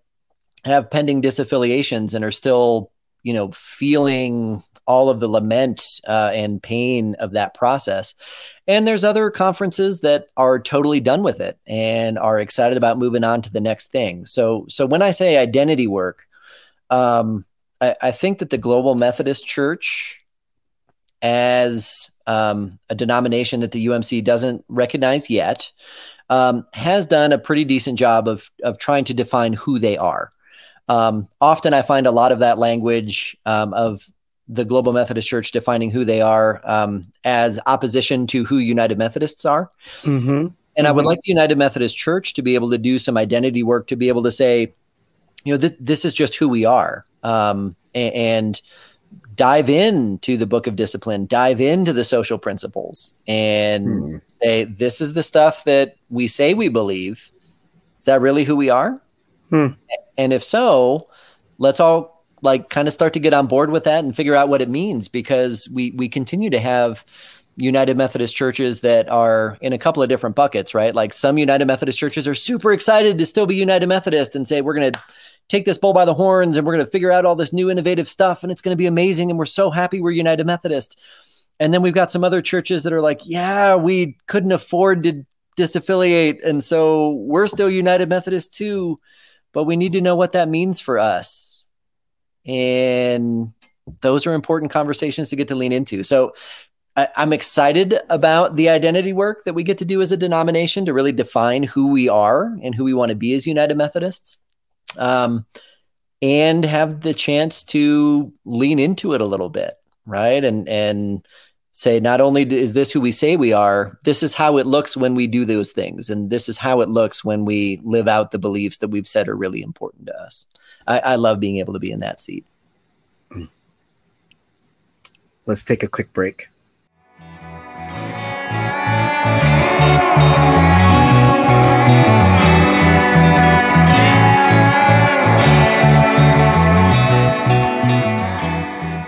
have pending disaffiliations and are still, you know, feeling all of the lament and pain of that process. And there's other conferences that are totally done with it and are excited about moving on to the next thing. So when I say identity work, I think that the Global Methodist Church as a denomination that the UMC doesn't recognize yet has done a pretty decent job of trying to define who they are. Often I find a lot of that language of the Global Methodist Church defining who they are as opposition to who United Methodists are. Mm-hmm. And I would like the United Methodist Church to be able to do some identity work, to be able to say, you know, this is just who we are, and dive into the Book of Discipline, dive into the social principles, and say, this is the stuff that we say we believe. Is that really who we are? And if so, let's all like kind of start to get on board with that and figure out what it means, because we continue to have United Methodist churches that are in a couple of different buckets, right? Like some United Methodist churches are super excited to still be United Methodist and say, we're going to take this bull by the horns and we're going to figure out all this new innovative stuff and it's going to be amazing. And we're so happy we're United Methodist. And then we've got some other churches that are like, yeah, we couldn't afford to disaffiliate, and so we're still United Methodist too, but we need to know what that means for us. And those are important conversations to get to lean into. So I'm excited about the identity work that we get to do as a denomination to really define who we are and who we want to be as United Methodists, and have the chance to lean into it a little bit, right? And say, not only is this who we say we are, this is how it looks when we do those things. And this is how it looks when we live out the beliefs that we've said are really important to us. I love being able to be in that seat. Let's take a quick break.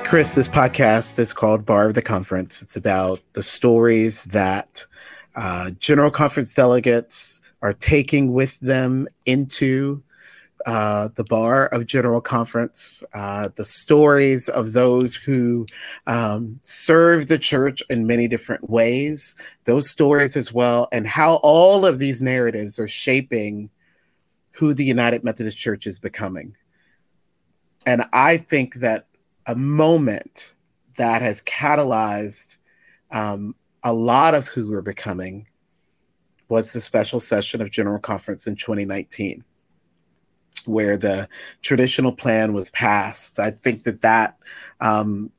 Chris, this podcast is called Bar of the Conference. It's about the stories that General Conference delegates are taking with them into the Bar of General Conference, the stories of those who serve the church in many different ways, those stories as well, and how all of these narratives are shaping who the United Methodist Church is becoming. And I think that a moment that has catalyzed a lot of who we're becoming was the special session of General Conference in 2019, where the Traditional Plan was passed. I think that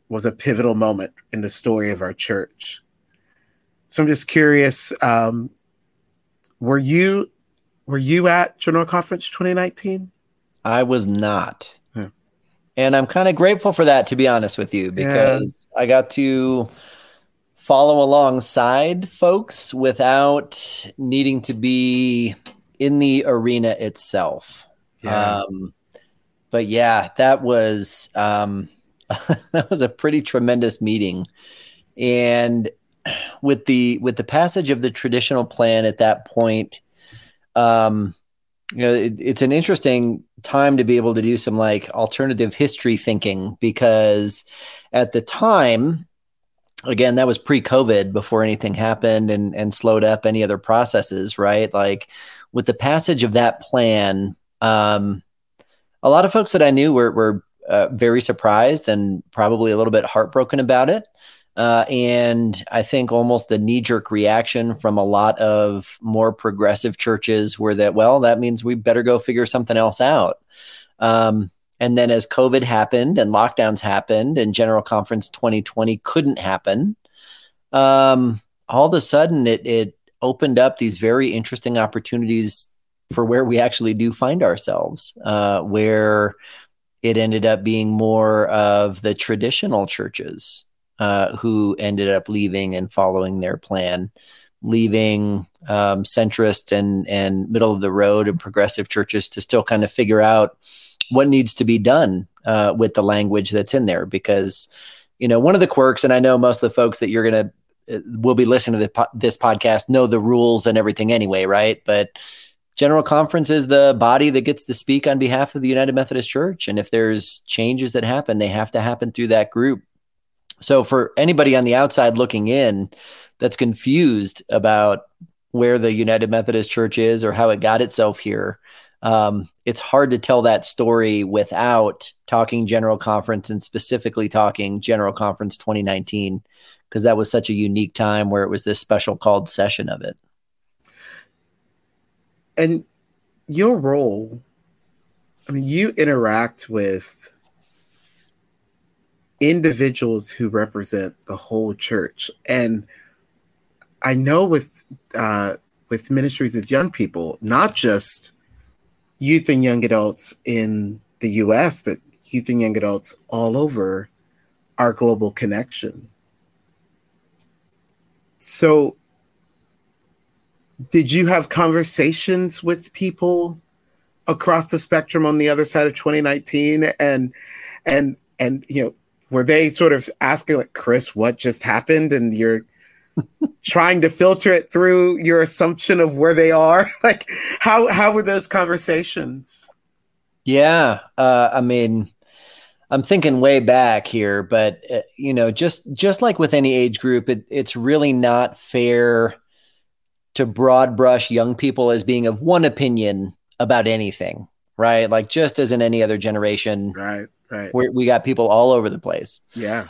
was a pivotal moment in the story of our church. So I'm just curious, were you at General Conference 2019? I was not. And I'm kind of grateful for that, to be honest with you, because I got to follow alongside folks without needing to be in the arena itself. Yeah. But yeah, that was a pretty tremendous meeting. And with the passage of the Traditional Plan at that point, you know, it's an interesting time to be able to do some like alternative history thinking, because at the time, again, that was pre-COVID, before anything happened and slowed up any other processes, right? Like with the passage of that plan, a lot of folks that I knew were very surprised and probably a little bit heartbroken about it. And I think almost the knee-jerk reaction from a lot of more progressive churches were that, well, that means we better go figure something else out. And then as COVID happened and lockdowns happened and General Conference 2020 couldn't happen, all of a sudden it opened up these very interesting opportunities for where we actually do find ourselves, where it ended up being more of the traditional churches who ended up leaving and following their plan, leaving centrist and middle of the road and progressive churches to still kind of figure out what needs to be done with the language that's in there. Because, you know, one of the quirks, and I know most of the folks that you're going to, will be listening to this podcast know the rules and everything anyway, right? But General Conference is the body that gets to speak on behalf of the United Methodist Church. And if there's changes that happen, they have to happen through that group. So for anybody on the outside looking in that's confused about where the United Methodist Church is or how it got itself here, it's hard to tell that story without talking General Conference and specifically talking General Conference 2019, because that was such a unique time where it was this special called session of it. And your role, I mean, you interact with individuals who represent the whole church. And I know with ministries with young people, not just youth and young adults in the U.S., but youth and young adults all over our global connection. So did you have conversations with people across the spectrum on the other side of 2019? And you know, were they sort of asking, like, Chris, what just happened? And you're trying to filter it through your assumption of where they are. Like, how were those conversations? Yeah. I mean, I'm thinking way back here, but you know, just like with any age group, it's really not fair to broad brush young people as being of one opinion about anything, right? Like, just as in any other generation, right. We got people all over the place. Yeah.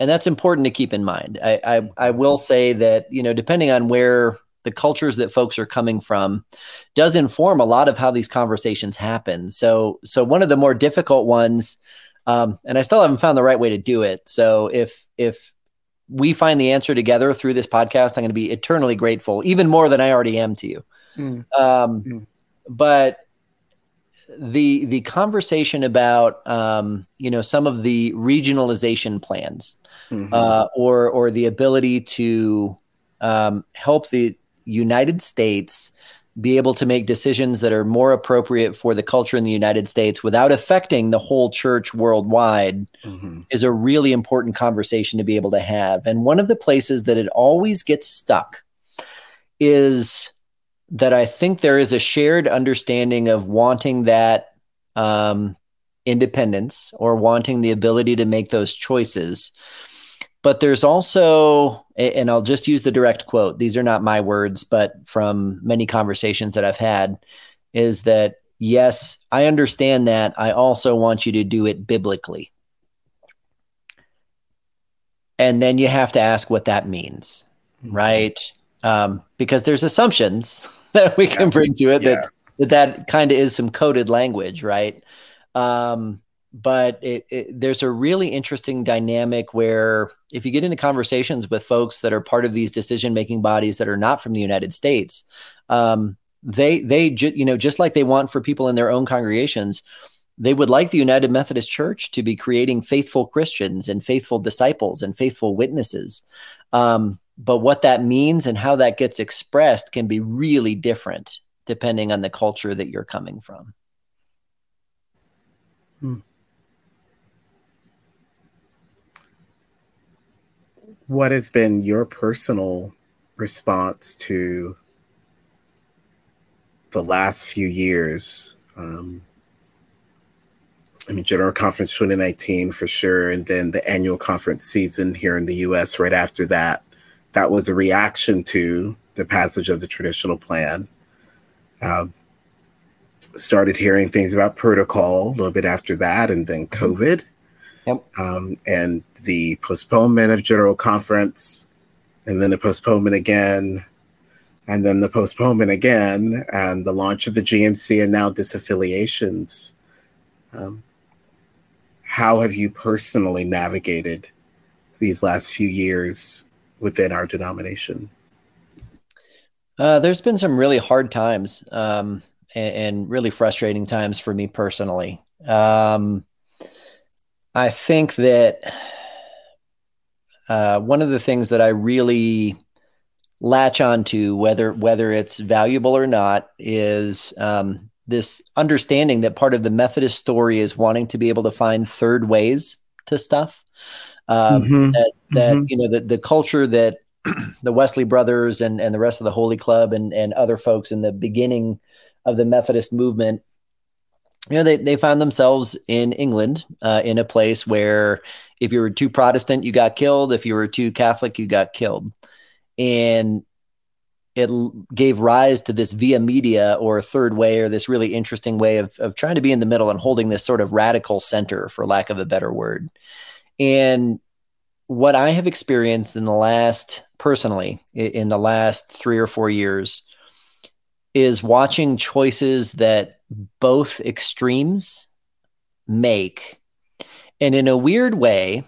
And that's important to keep in mind. I will say that, you know, depending on where the cultures that folks are coming from does inform a lot of how these conversations happen. So one of the more difficult ones, and I still haven't found the right way to do it. So if we find the answer together through this podcast, I'm going to be eternally grateful, even more than I already am to you. But the conversation about, you know, some of the regionalization plans, or the ability to help the United States be able to make decisions that are more appropriate for the culture in the United States without affecting the whole church worldwide is a really important conversation to be able to have. And one of the places that it always gets stuck is that I think there is a shared understanding of wanting that independence or wanting the ability to make those choices. But there's also, and I'll just use the direct quote, these are not my words, but from many conversations that I've had, is that, yes, I understand that. I also want you to do it biblically. And then you have to ask what that means, right? Because there's assumptions that we can bring to it that kind of is some coded language, right? But there's a really interesting dynamic where if you get into conversations with folks that are part of these decision-making bodies that are not from the United States, they just like they want for people in their own congregations, they would like the United Methodist Church to be creating faithful Christians and faithful disciples and faithful witnesses. But what that means and how that gets expressed can be really different depending on the culture that you're coming from. What has been your personal response to the last few years? I mean, General Conference 2019 for sure, and then the annual conference season here in the U.S. right after that. That was a reaction to the passage of the Traditional Plan. Started hearing things about protocol a little bit after that, and then COVID. And the postponement of General Conference, and then the postponement again, and then the postponement again, and the launch of the GMC and now disaffiliations. How have you personally navigated these last few years within our denomination? There's been some really hard times and really frustrating times for me personally. I think that one of the things that I really latch onto, whether it's valuable or not, is this understanding that part of the Methodist story is wanting to be able to find third ways to stuff. You know, the culture that the Wesley brothers and the rest of the Holy Club and other folks in the beginning of the Methodist movement, you know, they found themselves in England, in a place where if you were too Protestant, you got killed. If you were too Catholic, you got killed. And it gave rise to this via media or third way, or this really interesting way of trying to be in the middle and holding this sort of radical center, for lack of a better word. And what I have experienced in the last, personally, in the last 3 or 4 years is watching choices that both extremes make. And in a weird way,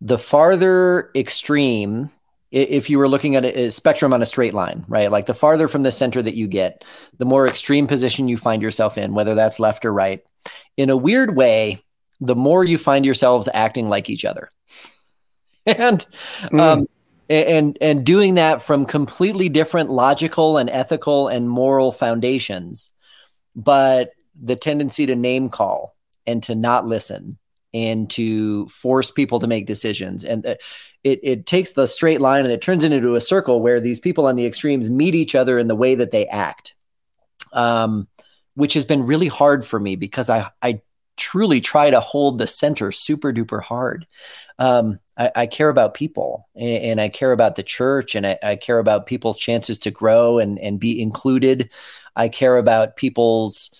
the farther extreme, if you were looking at a spectrum on a straight line, right? Like the farther from the center that you get, the more extreme position you find yourself in, whether that's left or right. In a weird way, the more you find yourselves acting like each other. And doing that from completely different logical and ethical and moral foundations, but the tendency to name call and to not listen and to force people to make decisions. And it takes the straight line and it turns into a circle where these people on the extremes meet each other in the way that they act, which has been really hard for me because I truly try to hold the center super duper hard. I care about people and I care about the church and I care about people's chances to grow and be included. I care about people's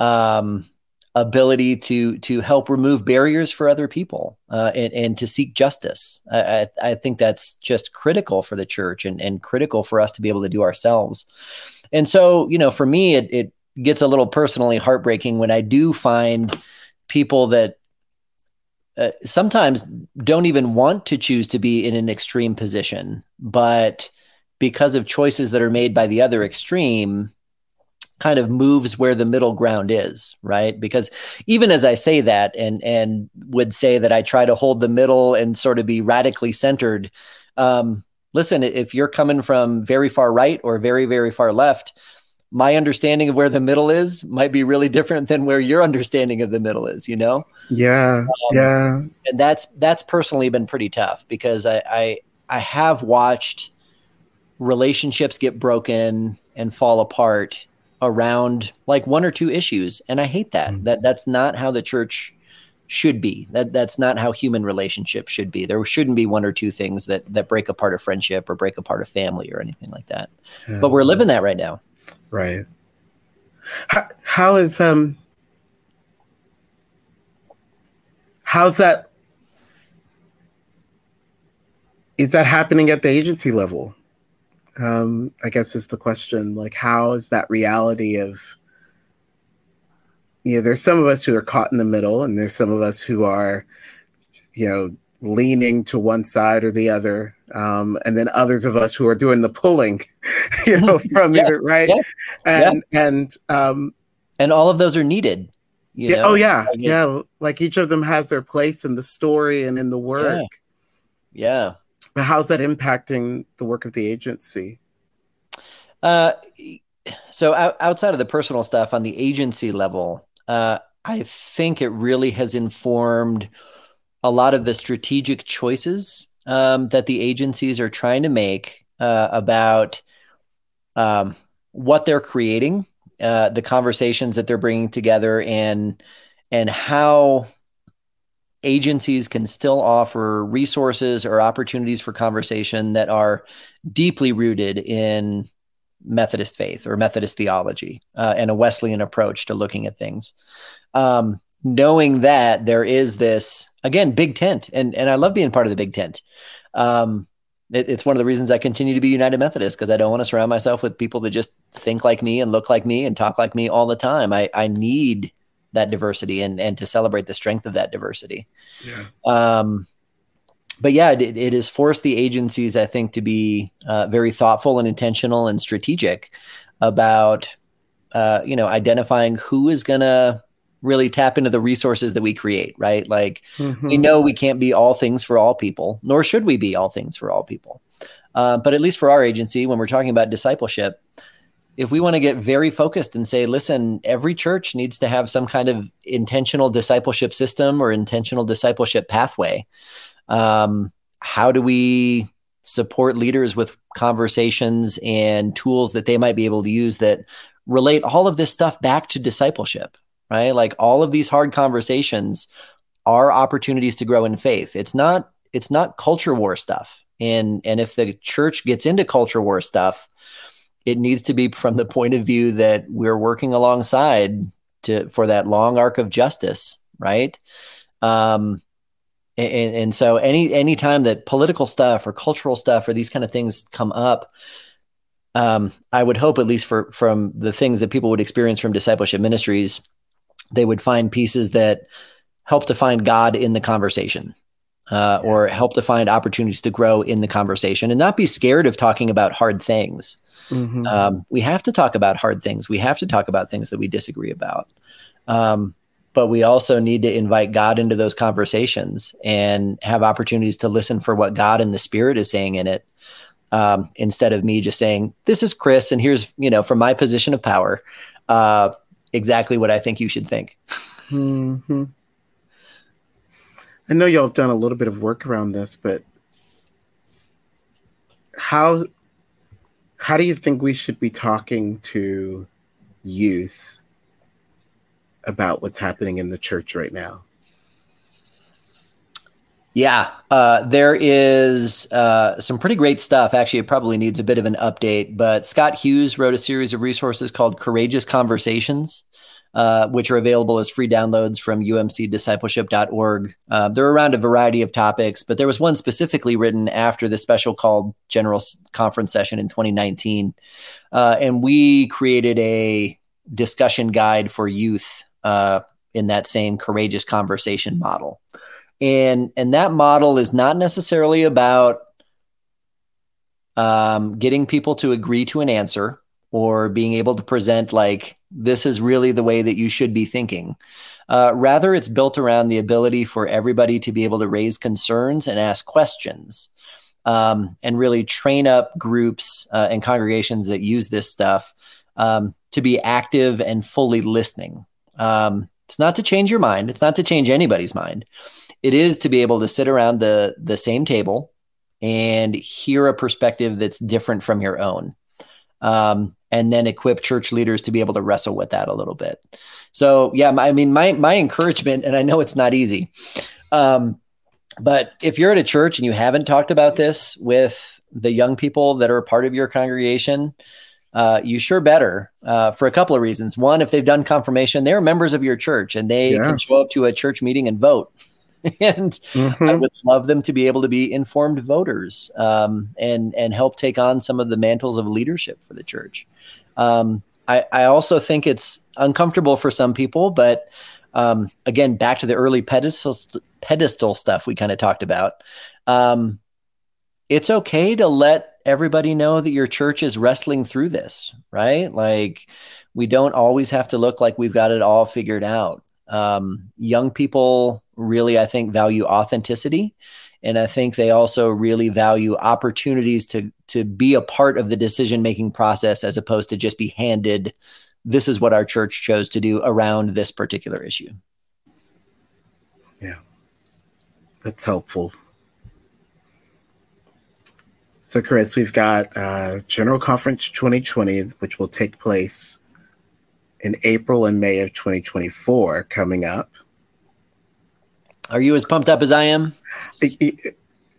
ability to help remove barriers for other people and to seek justice. I think that's just critical for the church and critical for us to be able to do ourselves. And so, you know, for me, it gets a little personally heartbreaking when I do find people that sometimes don't even want to choose to be in an extreme position, but because of choices that are made by the other extreme, kind of moves where the middle ground is, right? Because even as I say that and would say that I try to hold the middle and sort of be radically centered, listen, if you're coming from very far right or very, very far left, my understanding of where the middle is might be really different than where your understanding of the middle is, you know? Yeah. Yeah. And that's personally been pretty tough because I have watched relationships get broken and fall apart around like one or two issues. And I hate that. That's not how the church should be. That's not how human relationships should be. There shouldn't be one or two things that break apart a friendship or break apart a family or anything like that. Yeah. But we're living that right now. Right. How is how's that? Is that happening at the agency level? I guess is the question. Like, how is that reality of? You know, there's some of us who are caught in the middle, and there's some of us who are, you know, leaning to one side or the other. And then others of us who are doing the pulling, you know, from either, right? Yeah, and all of those are needed. You know? Oh yeah. I mean, yeah. Like each of them has their place in the story and in the work. Yeah. But how's that impacting the work of the agency? So outside of the personal stuff on the agency level, I think it really has informed a lot of the strategic choices that the agencies are trying to make about what they're creating, the conversations that they're bringing together, and how agencies can still offer resources or opportunities for conversation that are deeply rooted in Methodist faith or Methodist theology and a Wesleyan approach to looking at things. Knowing that there is this, again, big tent, and I love being part of the big tent. It's one of the reasons I continue to be United Methodist, because I don't want to surround myself with people that just think like me and look like me and talk like me all the time. I need that diversity and to celebrate the strength of that diversity. Yeah. But yeah, it has forced the agencies, I think, to be very thoughtful and intentional and strategic about, you know, identifying who is going to really tap into the resources that we create, right? Like we know we can't be all things for all people, nor should we be all things for all people. But at least for our agency, when we're talking about discipleship, if we want to get very focused and say, listen, every church needs to have some kind of intentional discipleship system or intentional discipleship pathway. How do we support leaders with conversations and tools that they might be able to use that relate all of this stuff back to discipleship, right? Like all of these hard conversations are opportunities to grow in faith. It's not culture war stuff. And if the church gets into culture war stuff, it needs to be from the point of view that we're working alongside for that long arc of justice, right? And so any time that political stuff or cultural stuff or these kind of things come up, I would hope, at least from the things that people would experience from Discipleship Ministries, they would find pieces that help to find God in the conversation. Or help to find opportunities to grow in the conversation and not be scared of talking about hard things. Mm-hmm. We have to talk about hard things. We have to talk about things that we disagree about. But we also need to invite God into those conversations and have opportunities to listen for what God and the Spirit is saying in it. Instead of me just saying, this is Chris, and here's, from my position of power, exactly what I think you should think. Mm-hmm. I know y'all have done a little bit of work around this, but how do you think we should be talking to youth about what's happening in the church right now? Yeah, there is some pretty great stuff. Actually, it probably needs a bit of an update, but Scott Hughes wrote a series of resources called Courageous Conversations, which are available as free downloads from umcdiscipleship.org. They're around a variety of topics, but there was one specifically written after the special called General Conference session in 2019. And we created a discussion guide for youth in that same courageous conversation model. And that model is not necessarily about getting people to agree to an answer or being able to present like, this is really the way that you should be thinking. Rather, it's built around the ability for everybody to be able to raise concerns and ask questions, and really train up groups and congregations that use this stuff to be active and fully listening. It's not to change your mind. It's not to change anybody's mind. It is to be able to sit around the same table and hear a perspective that's different from your own. And then equip church leaders to be able to wrestle with that a little bit. So yeah, I mean, my encouragement, and I know it's not easy, but if you're at a church and you haven't talked about this with the young people that are a part of your congregation, you sure better, for a couple of reasons. One, if they've done confirmation, they're members of your church and they can show up to a church meeting and vote. And I would love them to be able to be informed voters, and help take on some of the mantles of leadership for the church. I also think it's uncomfortable for some people, but again, back to the early pedestal stuff we kind of talked about. It's okay to let everybody know that your church is wrestling through this, right? Like we don't always have to look like we've got it all figured out. Young people really, I think, value authenticity. And I think they also really value opportunities to be a part of the decision-making process as opposed to just be handed, this is what our church chose to do around this particular issue. Yeah, that's helpful. So Chris, we've got General Conference 2020, which will take place in April and May of 2024 coming up. Are you as pumped up as I am?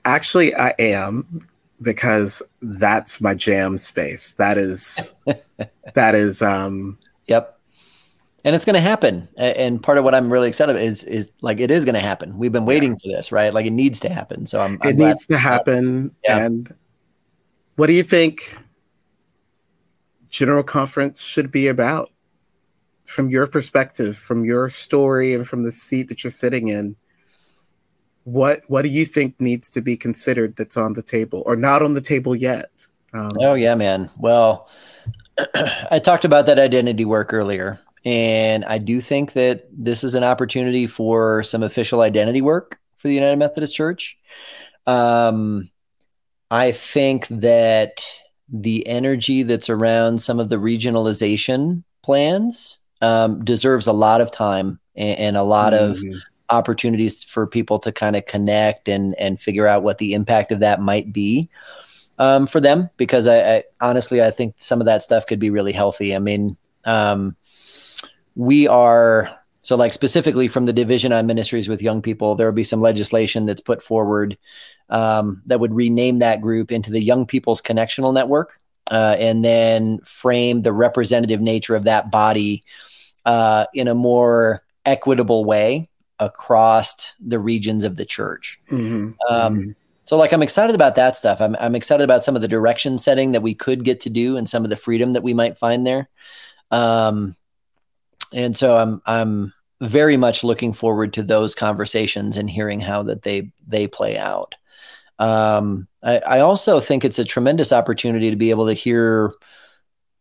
Actually, I am, because that's my jam space. That is, Yep. And it's going to happen. And part of what I'm really excited about is like, it is going to happen. We've been waiting for this, right? Like it needs to happen. So I'm it needs to happen. Yeah. And what do you think General Conference should be about? From your perspective, from your story, and from the seat that you're sitting in, what do you think needs to be considered that's on the table or not on the table yet? Oh, yeah, man. Well, I talked about that identity work earlier, and I do think that this is an opportunity for some official identity work for the United Methodist Church. I think that the energy that's around some of the regionalization plans deserves a lot of time and a lot of opportunities for people to kind of connect and figure out what the impact of that might be for them. Because I honestly, I think some of that stuff could be really healthy. I mean, we are, so like specifically from the division on ministries with young people, there will be some legislation that's put forward that would rename that group into the Young People's Connectional Network and then frame the representative nature of that body in a more equitable way across the regions of the church. So like, I'm excited about that stuff. I'm excited about some of the direction setting that we could get to do and some of the freedom that we might find there. And so I'm very much looking forward to those conversations and hearing how that they play out. I also think it's a tremendous opportunity to be able to hear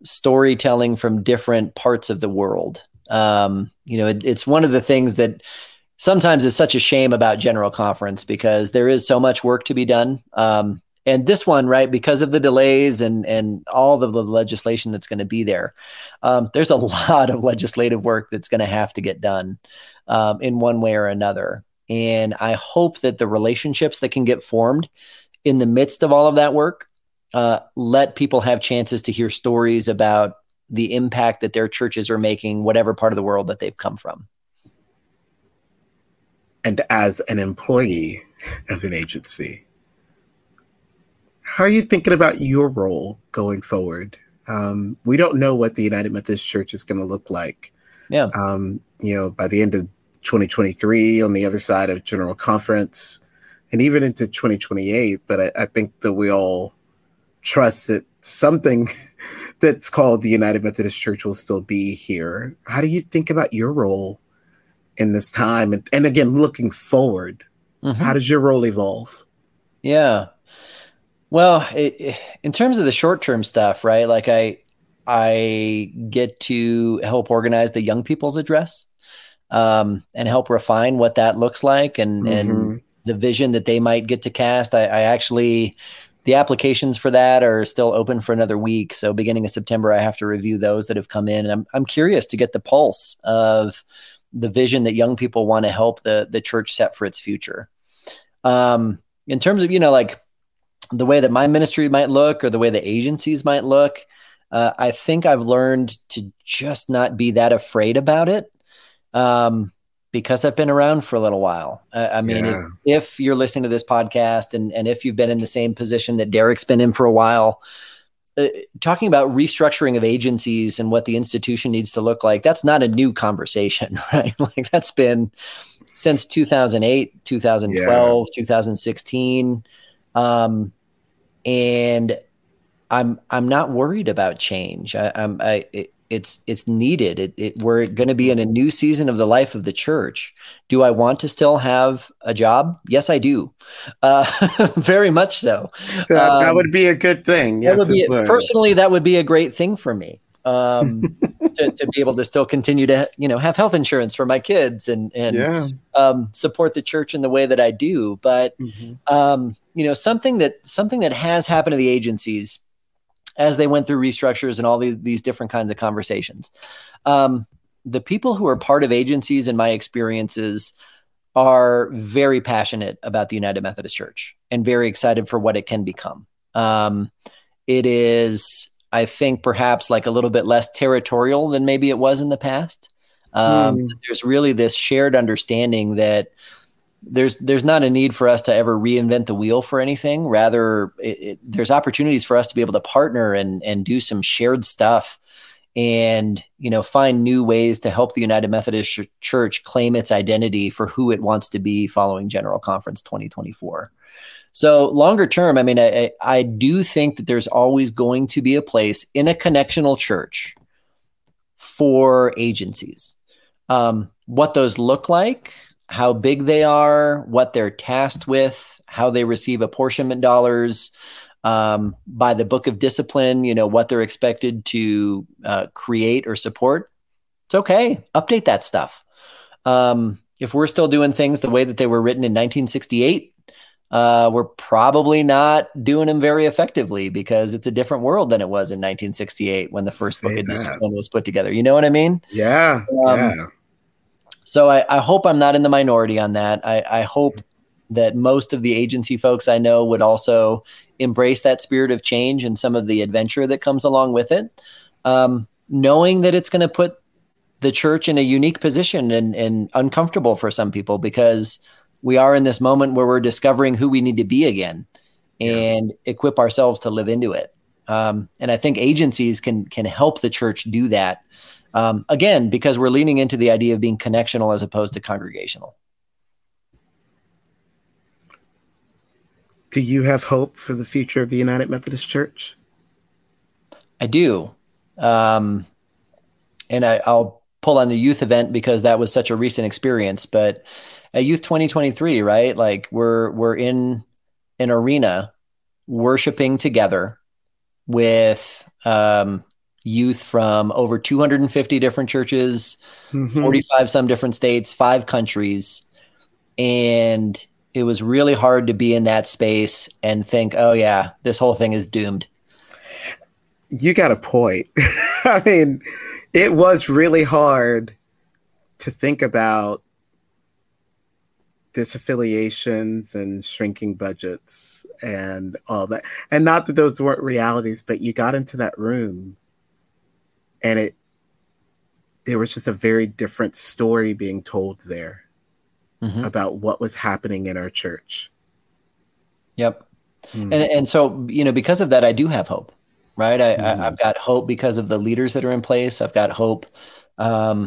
storytelling from different parts of the world. You know, it's one of the things that sometimes is such a shame about General Conference, because there is so much work to be done. And this one, right, because of the delays and all the legislation that's going to be there, there's a lot of legislative work that's going to have to get done in one way or another. And I hope that the relationships that can get formed in the midst of all of that work let people have chances to hear stories about the impact that their churches are making, whatever part of the world that they've come from. And as an employee of an agency, how are you thinking about your role going forward? We don't know what the United Methodist Church is going to look like. Yeah. You know, by the end of 2023, on the other side of General Conference, and even into 2028. But I think that we all trust that something that's called the United Methodist Church will still be here. How do you think about your role in this time? And again, looking forward, how does your role evolve? Yeah. Well, in terms of the short-term stuff, right? Like I get to help organize the Young People's Address and help refine what that looks like and the vision that they might get to cast. I actually, the applications for that are still open for another week. So beginning of September, I have to review those that have come in. And I'm curious to get the pulse of the vision that young people want to help the church set for its future. In terms of, you know, like the way that my ministry might look or the way the agencies might look, I think I've learned to just not be that afraid about it. Because I've been around for a little while. I mean, if you're listening to this podcast and if you've been in the same position that Derek's been in for a while, talking about restructuring of agencies and what the institution needs to look like, that's not a new conversation, right? Like that's been since 2008, 2012, 2016. And I'm not worried about change. It's needed. We're going to be in a new season of the life of the church. Do I want to still have a job? Yes, I do. Very much so. That would be a good thing. Yes, personally, that would be a great thing for me to be able to still continue to, you know, have health insurance for my kids and support the church in the way that I do. But you know, something that has happened to the agencies as they went through restructures and all these different kinds of conversations. The people who are part of agencies in my experiences are very passionate about the United Methodist Church and very excited for what it can become. It is, I think, perhaps like a little bit less territorial than maybe it was in the past. There's really this shared understanding that there's not a need for us to ever reinvent the wheel for anything. Rather, there's opportunities for us to be able to partner and do some shared stuff and, you know, find new ways to help the United Methodist Church claim its identity for who it wants to be following General Conference 2024. So longer term, I mean, I do think that there's always going to be a place in a connectional church for agencies. What those look like, how big they are, what they're tasked with, how they receive apportionment dollars by the Book of Discipline, you know, what they're expected to create or support. It's okay. Update that stuff. If we're still doing things the way that they were written in 1968, We're probably not doing them very effectively because it's a different world than it was in 1968 when the first Book of Discipline was put together. You know what I mean? Yeah. So I hope I'm not in the minority on that. I hope that most of the agency folks I know would also embrace that spirit of change and some of the adventure that comes along with it, knowing that it's going to put the church in a unique position and uncomfortable for some people because we are in this moment where we're discovering who we need to be again and equip ourselves to live into it. And I think agencies can help the church do that. Again, because we're leaning into the idea of being connectional as opposed to congregational. Do you have hope for the future of the United Methodist Church? I do. And I'll pull on the youth event because that was such a recent experience, but at Youth 2023, right? Like we're in an arena worshiping together with, youth from over 250 different churches, 45 some different states, 5 countries. And it was really hard to be in that space and think, oh yeah, this whole thing is doomed. You got a point. I mean, it was really hard to think about disaffiliations and shrinking budgets and all that. And not that those weren't realities, but you got into that room and there was just a very different story being told there about what was happening in our church. Yep. And so, you know, because of that, I do have hope, right? I've got hope because of the leaders that are in place. I've got hope because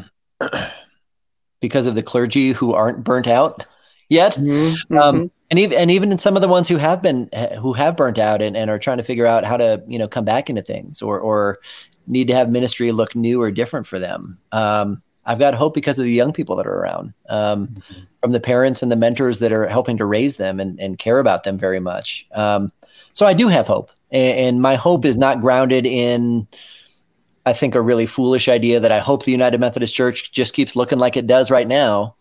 of the clergy who aren't burnt out yet. And even in some of the ones who have been, burnt out and are trying to figure out how to, you know, come back into things or need to have ministry look new or different for them. I've got hope because of the young people that are around, from the parents and the mentors that are helping to raise them and care about them very much. So I do have hope, and my hope is not grounded in, I think, a really foolish idea that I hope the United Methodist Church just keeps looking like it does right now.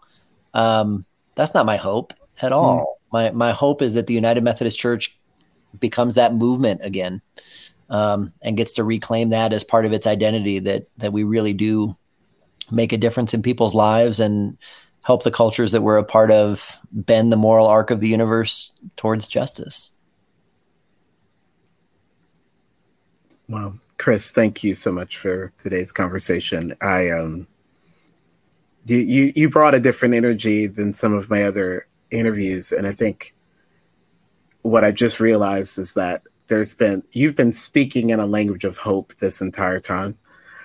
That's not my hope at all. My hope is that the United Methodist Church becomes that movement again. And gets to reclaim that as part of its identity, that we really do make a difference in people's lives and help the cultures that we're a part of bend the moral arc of the universe towards justice. Well, Chris, thank you so much for today's conversation. You brought a different energy than some of my other interviews, and I think what I just realized is that you've been speaking in a language of hope this entire time.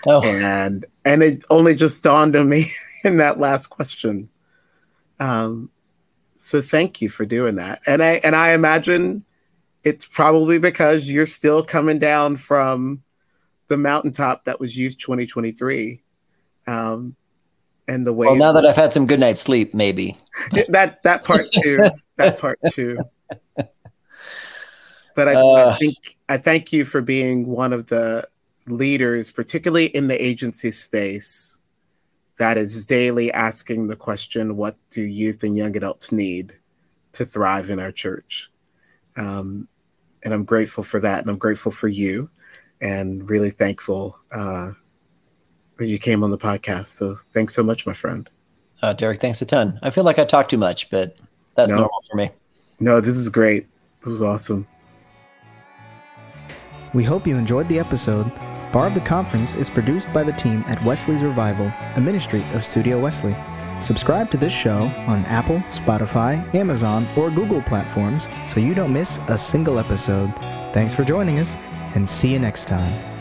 Oh. And it only just dawned on me in that last question. So thank you for doing that. And I imagine it's probably because you're still coming down from the mountaintop that was Youth 2023. And the way, well, now that I've had some good night's sleep, maybe that part too. But I thank you for being one of the leaders, particularly in the agency space, that is daily asking the question, what do youth and young adults need to thrive in our church? And I'm grateful for that. And I'm grateful for you and really thankful that you came on the podcast. So thanks so much, my friend. Derek, thanks a ton. I feel like I talk too much, but that's normal for me. No, this is great. It was awesome. We hope you enjoyed the episode. Bar of the Conference is produced by the team at Wesley's Revival, a ministry of Studio Wesley. Subscribe to this show on Apple, Spotify, Amazon, or Google platforms so you don't miss a single episode. Thanks for joining us, and see you next time.